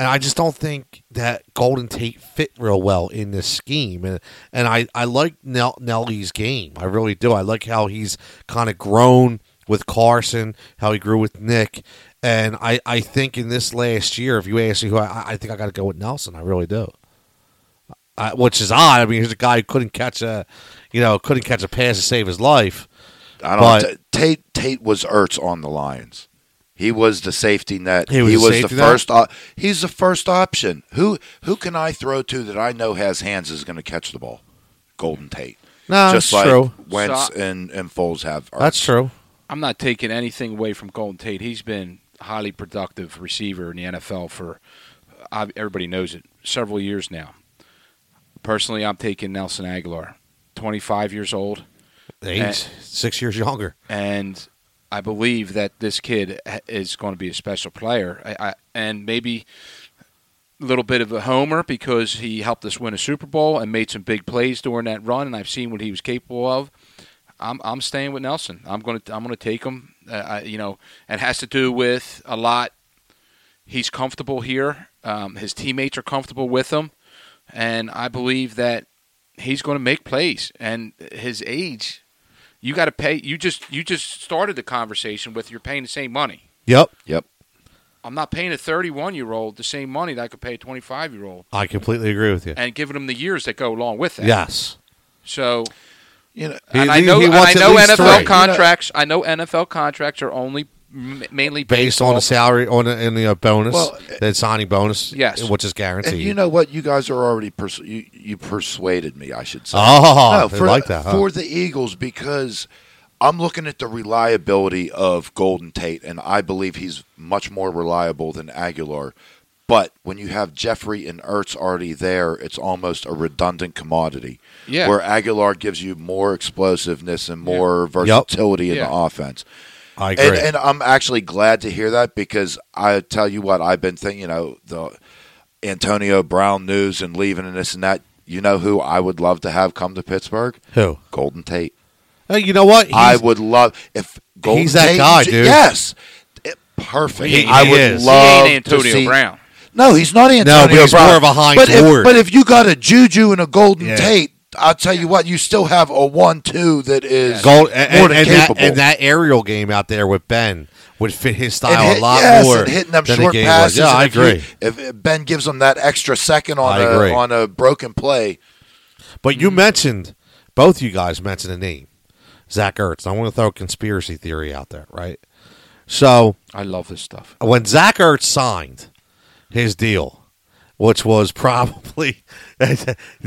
And I just don't think that Golden Tate fit real well in this scheme. And I like Nelly's game. I really do. I like how he's kind of grown with Carson, how he grew with Nick. And I think in this last year, if you ask me who, I think I got to go with Nelson. I really do. Which is odd. I mean, he's a guy who couldn't catch a pass to save his life. I don't know. Tate was Ertz on the Lions. He was the safety net. He's the first option. Who can I throw to that I know has hands is going to catch the ball? Golden Tate. No, just that's like true. Wentz and Foles have. Ertz. That's true. I'm not taking anything away from Golden Tate. He's been a highly productive receiver in the NFL for, everybody knows it, several years now. Personally, I'm taking Nelson Aguilar, 25 years old. He's 6 years younger. And I believe that this kid is going to be a special player, and maybe a little bit of a homer because he helped us win a Super Bowl and made some big plays during that run, and I've seen what he was capable of. I'm staying with Nelson. I'm going to take him. You know, it has to do with a lot. He's comfortable here. His teammates are comfortable with him, and I believe that he's going to make plays. And his age. You got to pay. You just started the conversation with you're paying the same money. Yep. I'm not paying a 31-year-old the same money that I could pay a 25-year-old. I completely agree with you. And giving him the years that go along with that. Yes. So, you know, and I know NFL contracts. You know, I know NFL contracts are only mainly based on a salary on a bonus, the signing bonus, yes, which is guaranteed. And you know what? You guys are already you persuaded me, I should say. Oh, I like that, huh? For the Eagles, because I'm looking at the reliability of Golden Tate, and I believe he's much more reliable than Aguilar. But when you have Jeffrey and Ertz already there, it's almost a redundant commodity. Yeah. Where Aguilar gives you more explosiveness and more versatility in the offense. I agree. And I'm actually glad to hear that, because I tell you what, I've been thinking, you know, the Antonio Brown news and leaving and this and that. You know who I would love to have come to Pittsburgh? Who? Golden Tate. Hey, you know what? I would love if Golden Tate. He's that guy, dude. Yes. Perfect. I would love he ain't Antonio Brown. No, he's not Antonio Brown. No, he's more of a hindquarter. But if you got a Juju and a Golden Tate, I'll tell you what, you still have a 1-2 that is more than capable. That aerial game out there with Ben would fit his style a lot more. And hitting them short passes. Yeah, I agree. If Ben gives them that extra second on a broken play. But you mentioned, both you guys mentioned a name, Zach Ertz. I want to throw a conspiracy theory out there, right? So I love this stuff. When Zach Ertz signed his deal, which was probably,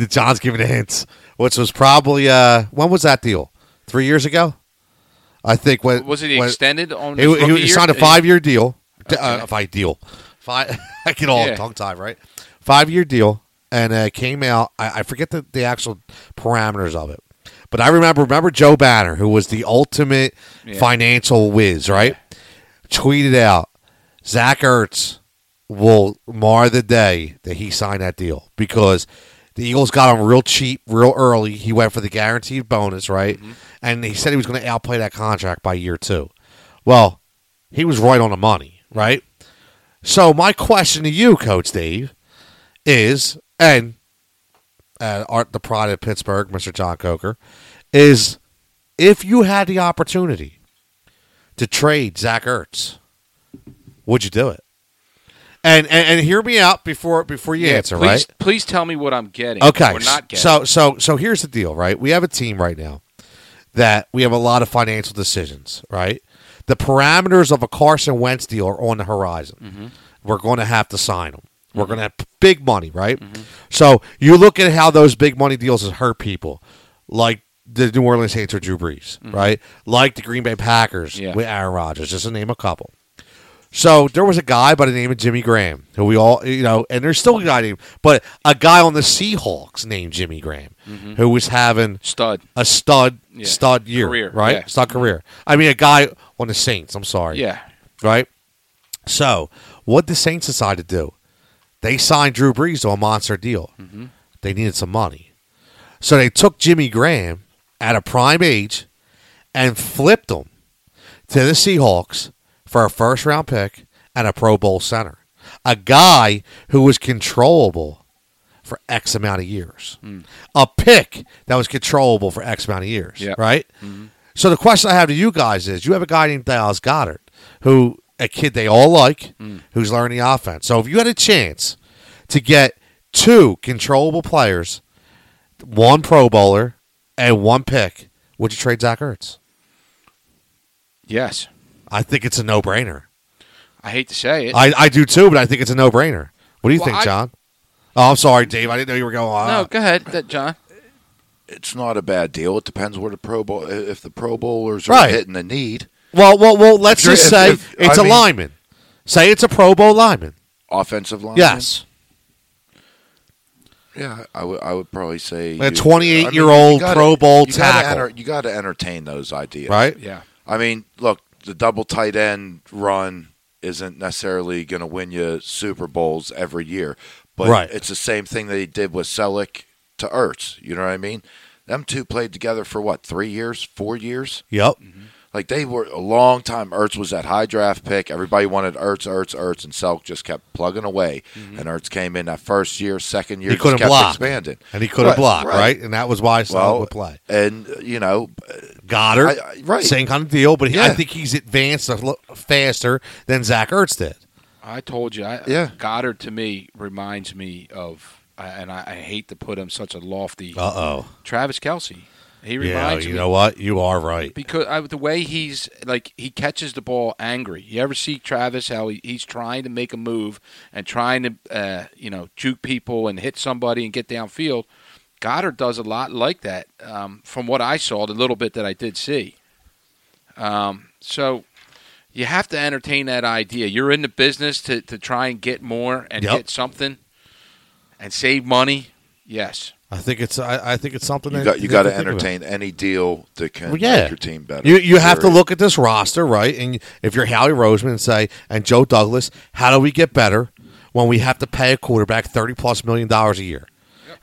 John's giving hints, which was probably, when was that deal? 3 years ago? I think. Was it extended on the rookie year? He signed a 5-year deal. Okay. I get all tongue tied, right? 5-year deal, and it came out, I forget the actual parameters of it, but I remember Joe Banner, who was the ultimate financial whiz, right? Yeah. Tweeted out, Zach Ertz will mar the day that he signed that deal, because the Eagles got him real cheap, real early. He went for the guaranteed bonus, right? Mm-hmm. And he said he was going to outplay that contract by year 2. Well, he was right on the money, right? So my question to you, Coach Dave, is, and the pride of Pittsburgh, Mr. John Coker, is if you had the opportunity to trade Zach Ertz, would you do it? And hear me out before you answer, please, right? Please tell me what I'm getting. Okay, or not getting. So here's the deal, right? We have a team right now that we have a lot of financial decisions, right? The parameters of a Carson Wentz deal are on the horizon. Mm-hmm. We're going to have to sign them. We're going to have big money, right? Mm-hmm. So you look at how those big money deals hurt people, like the New Orleans Saints or Drew Brees, mm-hmm. right? Like the Green Bay Packers with Aaron Rodgers, just to name a couple. So there was a guy by the name of Jimmy Graham, who we all, and there's still a guy named, but a guy on the Seahawks named Jimmy Graham, mm-hmm. who was having a stud year, career, right? Yeah. Stud career. I mean, a guy on the Saints, I'm sorry. Yeah. Right? So what the Saints decided to do, they signed Drew Brees to a monster deal. Mm-hmm. They needed some money. So they took Jimmy Graham at a prime age and flipped him to the Seahawks for a first-round pick and a Pro Bowl center. A guy who was controllable for X amount of years. Mm. A pick that was controllable for X amount of years, right? Mm-hmm. So the question I have to you guys is, you have a guy named Dallas Goedert, who a kid they all like, who's learning the offense. So if you had a chance to get two controllable players, one Pro Bowler, and one pick, would you trade Zach Ertz? Yes. I think it's a no-brainer. I hate to say it. I do too, but I think it's a no-brainer. What do you think, John? Oh, I'm sorry, Dave. I didn't know you were going on. No, go ahead, John. It's not a bad deal. It depends where the Pro Bowl. If the Pro Bowlers are hitting the need. Well. Let's just say it's a lineman. Say it's a Pro Bowl lineman. Offensive lineman? Yes. Yeah, I would probably say a 28-year-old Pro Bowl tackle. You got to entertain those ideas, right? Yeah. I mean, look. The double tight end run isn't necessarily going to win you Super Bowls every year. But it's the same thing they did with Selleck to Ertz. You know what I mean? Them two played together for, 3 years, 4 years? Yep. Mm-hmm. Like, they were a long time. Ertz was that high draft pick. Everybody wanted Ertz, and Selleck just kept plugging away. Mm-hmm. And Ertz came in that first year, second year, he just kept expanding. And he could have blocked, right? And that was why Selleck would play. And, Goddard, same kind of deal, but I think he's advanced faster than Zach Ertz did. I told you. Goddard, to me, reminds me of, and I hate to put him such a lofty, Travis Kelce. He reminds me. You know what? You are right. Because the way he's he catches the ball angry. You ever see Travis how he's trying to make a move and trying to juke people and hit somebody and get downfield? Goddard does a lot like that. From what I saw, the little bit that I did see. So you have to entertain that idea. You're in the business to try and get more and get something and save money. Yes. I think it's something that you got to entertain any deal that can make your team better. You have to look at this roster, right? And if you're Howie Roseman and Joe Douglas, how do we get better when we have to pay a quarterback $30+ million a year?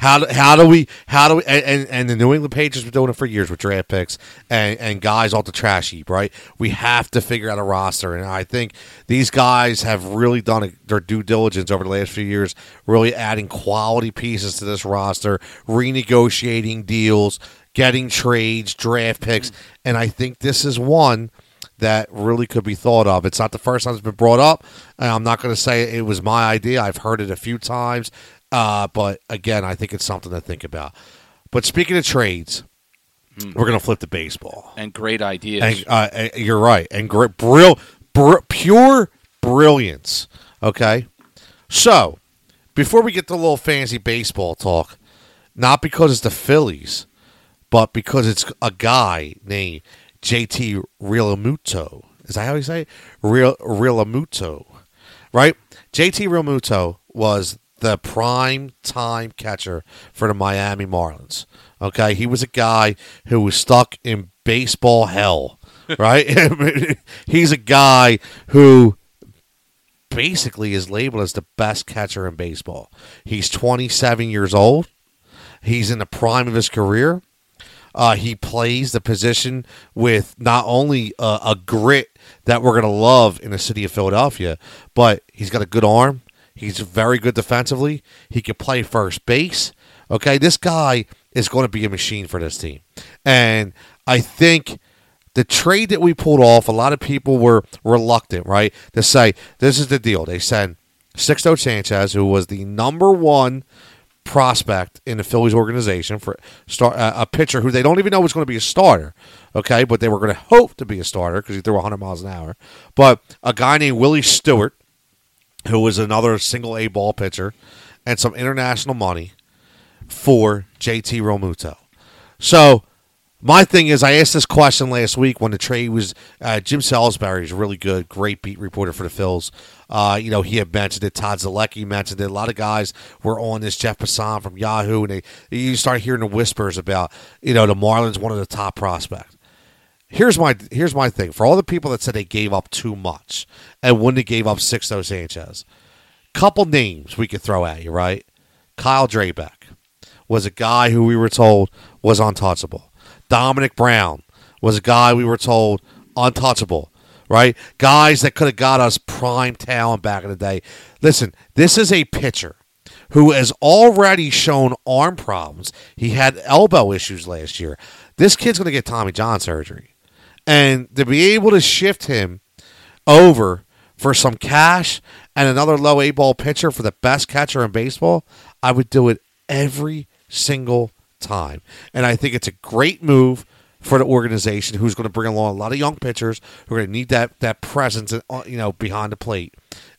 Yep. How do we and the New England Patriots were doing it for years with draft picks and guys off the trash heap, right? We have to figure out a roster, and I think these guys have really done their due diligence over the last few years, really adding quality pieces to this roster, renegotiating deals, getting trades, draft picks, and I think this is one that really could be thought of. It's not the first time it's been brought up. I'm not going to say it was my idea. I've heard it a few times. But, again, I think it's something to think about. But speaking of trades, we're going to flip to baseball. And great ideas. And you're right. And great, pure brilliance. Okay? So, before we get to a little fancy baseball talk, not because it's the Phillies, but because it's a guy named JT Realmuto. Is that how you say it? Realmuto. Right? JT Realmuto was the prime time catcher for the Miami Marlins. Okay, he was a guy who was stuck in baseball hell, right? He's a guy who basically is labeled as the best catcher in baseball. He's 27 years old. He's in the prime of his career. He plays the position with not only a grit that we're going to love in the city of Philadelphia, but he's got a good arm. He's very good defensively. He can play first base. Okay, this guy is going to be a machine for this team. And I think the trade that we pulled off, a lot of people were reluctant, right, to say this is the deal. They send Sixto Sanchez, who was the number one prospect in the Phillies organization, for a pitcher who they don't even know was going to be a starter, okay, but they were going to hope to be a starter because he threw 100 miles an hour. But a guy named Willie Stewart, who was another single A ball pitcher, and some international money for JT Realmuto. So my thing is, I asked this question last week when the trade was Jim Salisbury is really good, great beat reporter for the Phils. You know, he had mentioned it. Todd Zalecki mentioned it. A lot of guys were on this. Jeff Passan from Yahoo, and you start hearing the whispers about, you know, the Marlins one of the top prospects. Here's my thing for all the people that said they gave up too much and when they gave up Sixto Sanchez. Couple names we could throw at you, right? Kyle Drabek was a guy who we were told was untouchable. Dominic Brown was a guy we were told untouchable, right? Guys that could have got us prime talent back in the day. Listen, this is a pitcher who has already shown arm problems. He had elbow issues last year. This kid's going to get Tommy John surgery. And to be able to shift him over for some cash and another low A-ball pitcher for the best catcher in baseball, I would do it every single time. And I think it's a great move for the organization, who's going to bring along a lot of young pitchers who are going to need that presence, you know, behind the plate.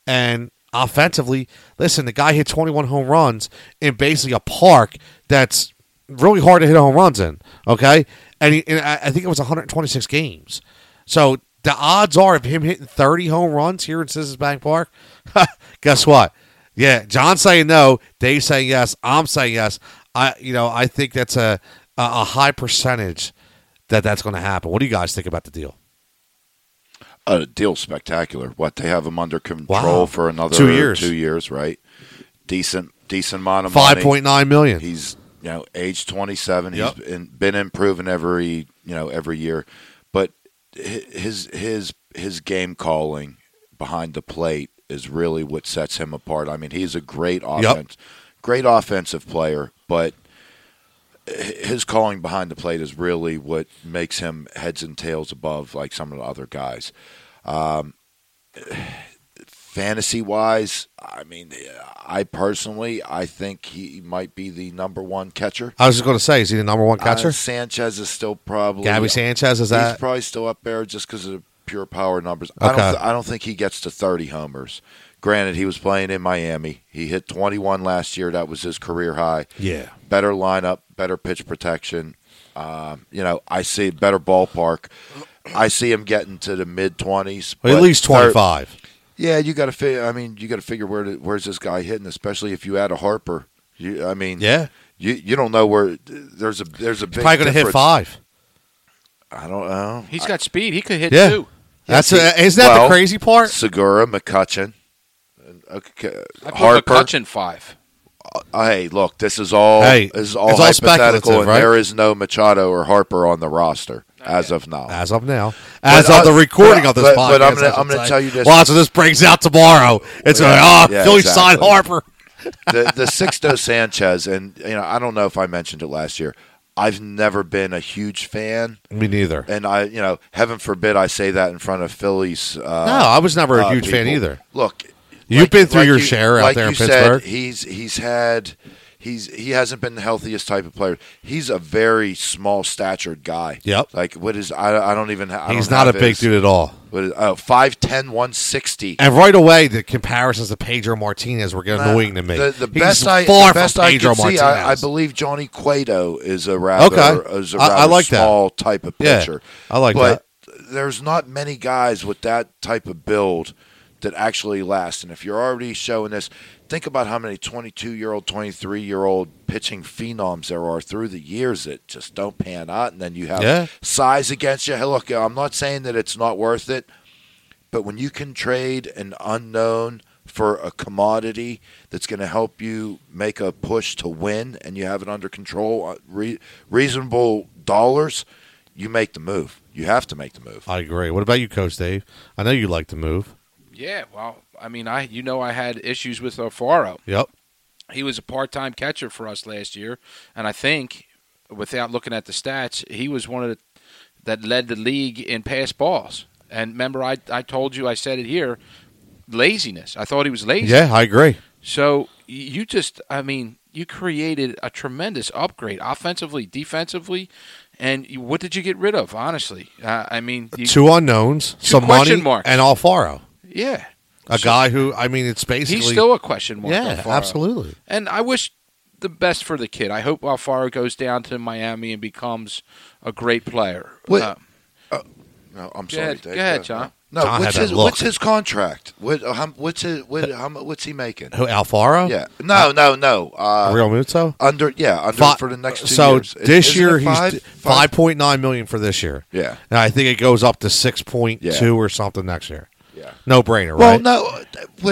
And offensively, listen, the guy hit 21 home runs in basically a park that's really hard to hit home runs in, okay? And I think it was 126 games. So the odds are of him hitting 30 home runs here in Citizens Bank Park, guess what? Yeah, John's saying no, Dave's saying yes, I'm saying yes. I think that's a high percentage that's going to happen. What do you guys think about the deal? A deal spectacular. What, they have him under control for another 2 years? 2 years, right? Decent amount of money. $5.9 million. He's age 27. Yep. He's been improving every year, but his game calling behind the plate is really what sets him apart. I mean, he's a great offensive player, but his calling behind the plate is really what makes him heads and tails above like some of the other guys. Fantasy-wise, I mean, I think he might be the number one catcher. I was just going to say, is he the number one catcher? Sanchez is still probably... Gabby Sanchez, is that? He's probably still up there just because of the pure power numbers. Okay. I don't think he gets to 30 homers. Granted, he was playing in Miami. He hit 21 last year. That was his career high. Yeah. Better lineup, better pitch protection. I see better ballpark. I see him getting to the mid-20s. Well, at least 25. You got to figure. I mean, you got to figure where's this guy hitting, especially if you add a Harper. You don't know where. There's a big. He's probably going to hit 5. I don't know. He's got speed. He could hit 2. Isn't that the crazy part? Segura, McCutchen, I put McCutchen 5. Hey, look, this is all hypothetical, and right? There is no Machado or Harper on the roster as of now. As of the recording of this podcast. But I'm going to tell you this. Well, so this breaks out tomorrow. It's Philly signed Harper. the Sixto Sanchez, and I don't know if I mentioned it last year. I've never been a huge fan. Me neither. And I, heaven forbid I say that in front of Phillies. No, I was never a huge fan either. Look, you've been through your share out there in Pittsburgh. He hasn't been the healthiest type of player. He's a very small statured guy. Yep. Like what is? I don't even. He's not a big dude at all. What is, 5'10", 160. And right away, the comparisons to Pedro Martinez were annoying to me. The best I can see, I believe Johnny Cueto is a rather small type of pitcher. Yeah, I like that. But there's not many guys with that type of build that actually last. And if you're already showing this, think about how many 22-year-old, 23-year-old pitching phenoms there are through the years that just don't pan out, and then you have size against you. Hey, look, I'm not saying that it's not worth it, but when you can trade an unknown for a commodity that's going to help you make a push to win and you have it under control, reasonable dollars, you make the move. You have to make the move. I agree. What about you, Coach Dave? I know you like the move. Yeah, well, I had issues with Alfaro. Yep. He was a part-time catcher for us last year, and I think, without looking at the stats, he was one of the that led the league in pass balls. And remember, I told you, I said it here, laziness. I thought he was lazy. Yeah, I agree. So you just, I mean, you created a tremendous upgrade offensively, defensively, and what did you get rid of, honestly? I mean, two unknowns, some money, and Alfaro. Yeah. A guy who, I mean, it's basically... He's still a question mark. Yeah, Alfaro. Absolutely. And I wish the best for the kid. I hope Alfaro goes down to Miami and becomes a great player. No, I'm sorry, Dave. Go ahead, John. No, John what's his contract? What's he making? Who, Alfaro? Yeah. No. Realmuto? For the next 2 years. So this year, he's $5.9 million for this year. Yeah. And I think it goes up to $6.2 or something next year. Yeah. No brainer, right? Well, no.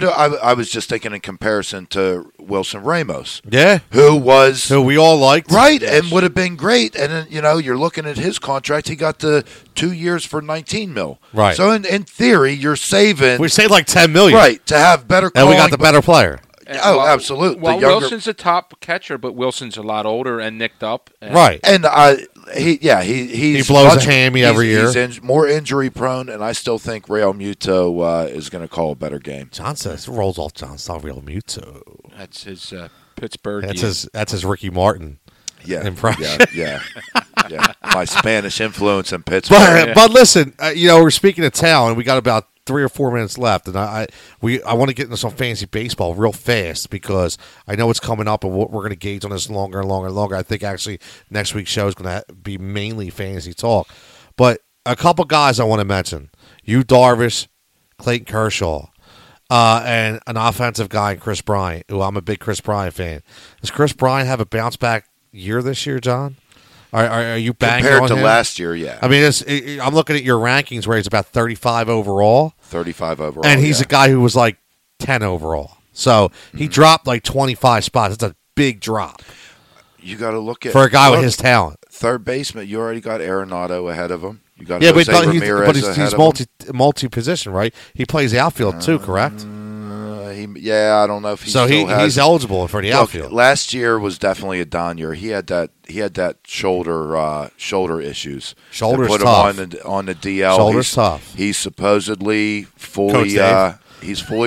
I was just thinking in comparison to Wilson Ramos. Yeah. Who we all liked. Right, yes. And would have been great. And then, you know, you're looking at his contract. He got the 2 years for $19 million. Right. So, in theory, you're saving. We saved like $10 million. Right, to have better calling. And we got the better player. Absolutely. Well, Wilson's a top catcher, but Wilson's a lot older and nicked up. And right. And he blows a hammy every year. He's more injury prone, and I still think Realmuto is going to call a better game. John says rolls off. John saw Realmuto. That's his Pittsburgh. That's his Ricky Martin. Yeah. Impression. Yeah. My Spanish influence in Pittsburgh. But listen, you know, we're speaking of town, and we got about 3 or 4 minutes left, and I want to get into some fantasy baseball real fast because I know it's coming up, and we're going to gauge on this longer and longer and longer. I think actually next week's show is going to be mainly fantasy talk, but a couple guys I want to mention: Yu Darvish, Clayton Kershaw, and an offensive guy, Chris Bryant. Who I'm a big Chris Bryant fan. Does Chris Bryant have a bounce back year this year, John? Are you banging on him? Compared to last year, yeah. I mean, I'm looking at your rankings where he's about 35 overall. And he's a guy who was like 10 overall. So he dropped like 25 spots. It's a big drop. You got to look at... For a guy with his talent. Third baseman, you already got Arenado ahead of him. You got Ramirez he's multi-position, right? He plays outfield too, correct? I don't know if he's eligible for the outfield. Last year was definitely a down year. He had that shoulder issues. Shoulders put tough. Him on the DL. Shoulders tough. He's supposedly fully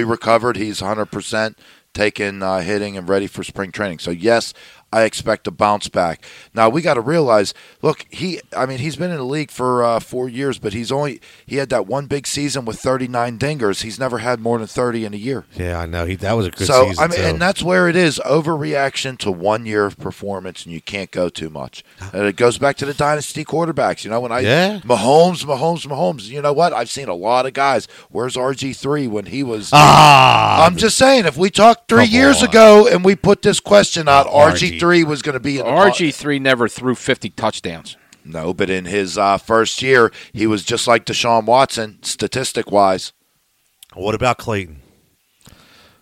recovered. He's 100% taking hitting and ready for spring training. So yes, I expect a bounce back. Now we got to realize, look, he's been in the league for 4 years, but he had that one big season with 39 dingers. He's never had more than 30 in a year. Yeah, I know. That was a good season. So I mean, and that's where it is overreaction to 1 year of performance, and you can't go too much. And it goes back to the dynasty quarterbacks. You know, Mahomes. You know what? I've seen a lot of guys. Where's RG3 when he was? I'm just saying, if we talked 3 years ago and we put this question out, RG3 was going to be in the RG3 never threw 50 touchdowns. No, but in his first year, he was just like Deshaun Watson, statistic-wise. What about Clayton?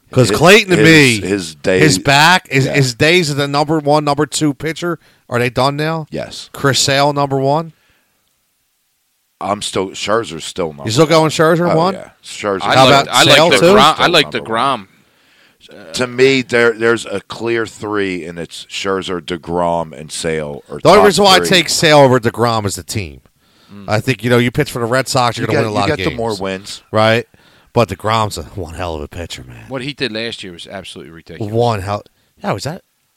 Because Clayton, to me, his days as the number one, number two pitcher, are they done now? Yes. Chris Sale, number one? Scherzer's still number one. You still going Scherzer one? Yeah. Scherzer. I like DeGrom. To me, there's a clear three, and it's Scherzer, DeGrom, and Sale. The only reason why I take Sale over DeGrom is the team. Mm. I think, you know, you pitch for the Red Sox, you're going to win a lot of games. You get the more wins. Right? But DeGrom's one hell of a pitcher, man. What he did last year was absolutely ridiculous.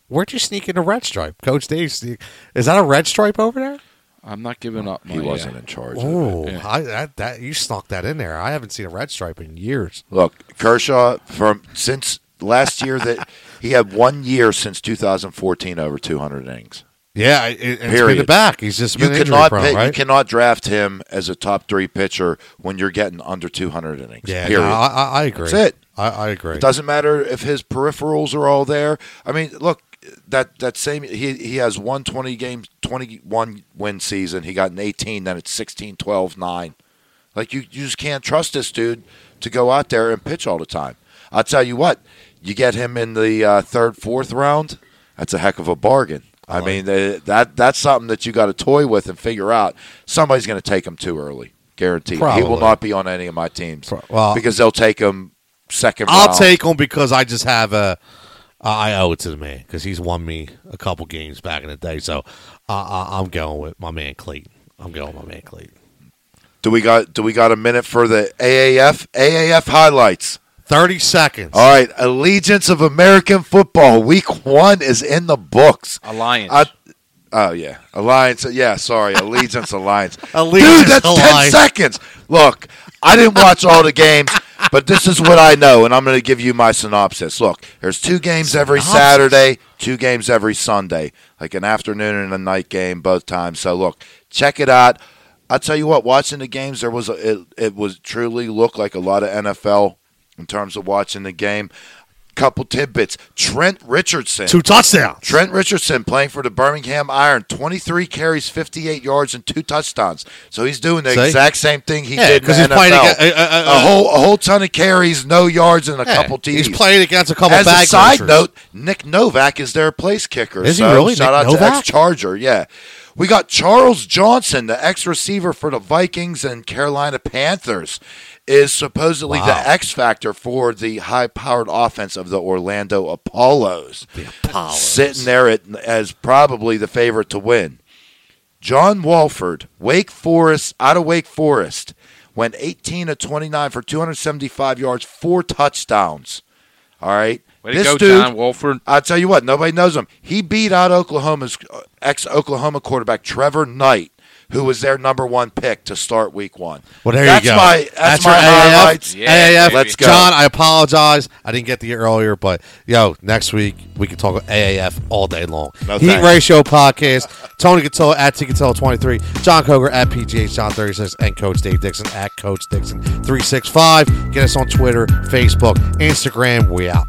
Where'd you sneak in a red stripe? Coach Dave, is that a red stripe over there? I'm not giving up. He wasn't in charge. Oh, yeah. You snuck that in there. I haven't seen a red stripe in years. Look, Kershaw, since... last year that he had 1 year since 2014 over 200 innings. Yeah, it's been the back. He's just been injury prone, right? You cannot draft him as a top three pitcher when you're getting under 200 innings. Yeah, period. No, I agree. That's it. I agree. It doesn't matter if his peripherals are all there. I mean, look, that same he has 21 win season. He got an 18, then it's 16, 12, 9. Like you just can't trust this dude to go out there and pitch all the time. I'll tell you what. You get him in the third, fourth round, that's a heck of a bargain. That's something that you got to toy with and figure out. Somebody's going to take him too early, guaranteed. Probably. He will not be on any of my teams because they'll take him second round. I'll take him because I just have a I owe it to the man because he's won me a couple games back in the day. So I'm going with my man Clayton. Do we got a minute for the AAF highlights? 30 seconds. All right. Allegiance of American Football. Week 1 is in the books. Alliance. Alliance. Yeah, sorry. Allegiance Alliance. Dude, that's Alliance. 10 seconds. Look, I didn't watch all the games, but this is what I know, and I'm going to give you my synopsis. Look, there's 2 games every Saturday, 2 games every Sunday, like an afternoon and a night game both times. So, look, check it out. I'll tell you what, watching the games, it was truly looked like a lot of NFL in terms of watching the game. Couple tidbits. Trent Richardson. 2 touchdowns. Trent Richardson playing for the Birmingham Iron. 23 carries, 58 yards, and 2 touchdowns. So he's doing the exact same thing he did in the NFL. A whole ton of carries, no yards, and a couple TDs. He's playing against a couple bag rushers. As a side note, Nick Novak is their place kicker. Is he really? Shout out to ex-Charger, yeah. We got Charles Johnson, the ex-receiver for the Vikings and Carolina Panthers, is supposedly the X factor for the high-powered offense of the Orlando Apollos. Sitting there as probably the favorite to win. John Wolford, out of Wake Forest, went 18 of 29 for 275 yards, 4 touchdowns. All right. Way to go, John Wolford. I'll tell you what, nobody knows him. He beat out Oklahoma's ex-Oklahoma quarterback Trevor Knight, who was their number 1 pick to start week 1. Well, there you go. That's my highlights. Yeah, AAF. Let's go. John, I apologize. I didn't get to you earlier, but, next week we can talk AAF all day long. No, Heat thanks. Ratio Podcast. Tony Cotillo at TCotillo23. John Coker at PGHJohn36. And Coach Dave Dixon at CoachDixon365. Get us on Twitter, Facebook, Instagram. We out.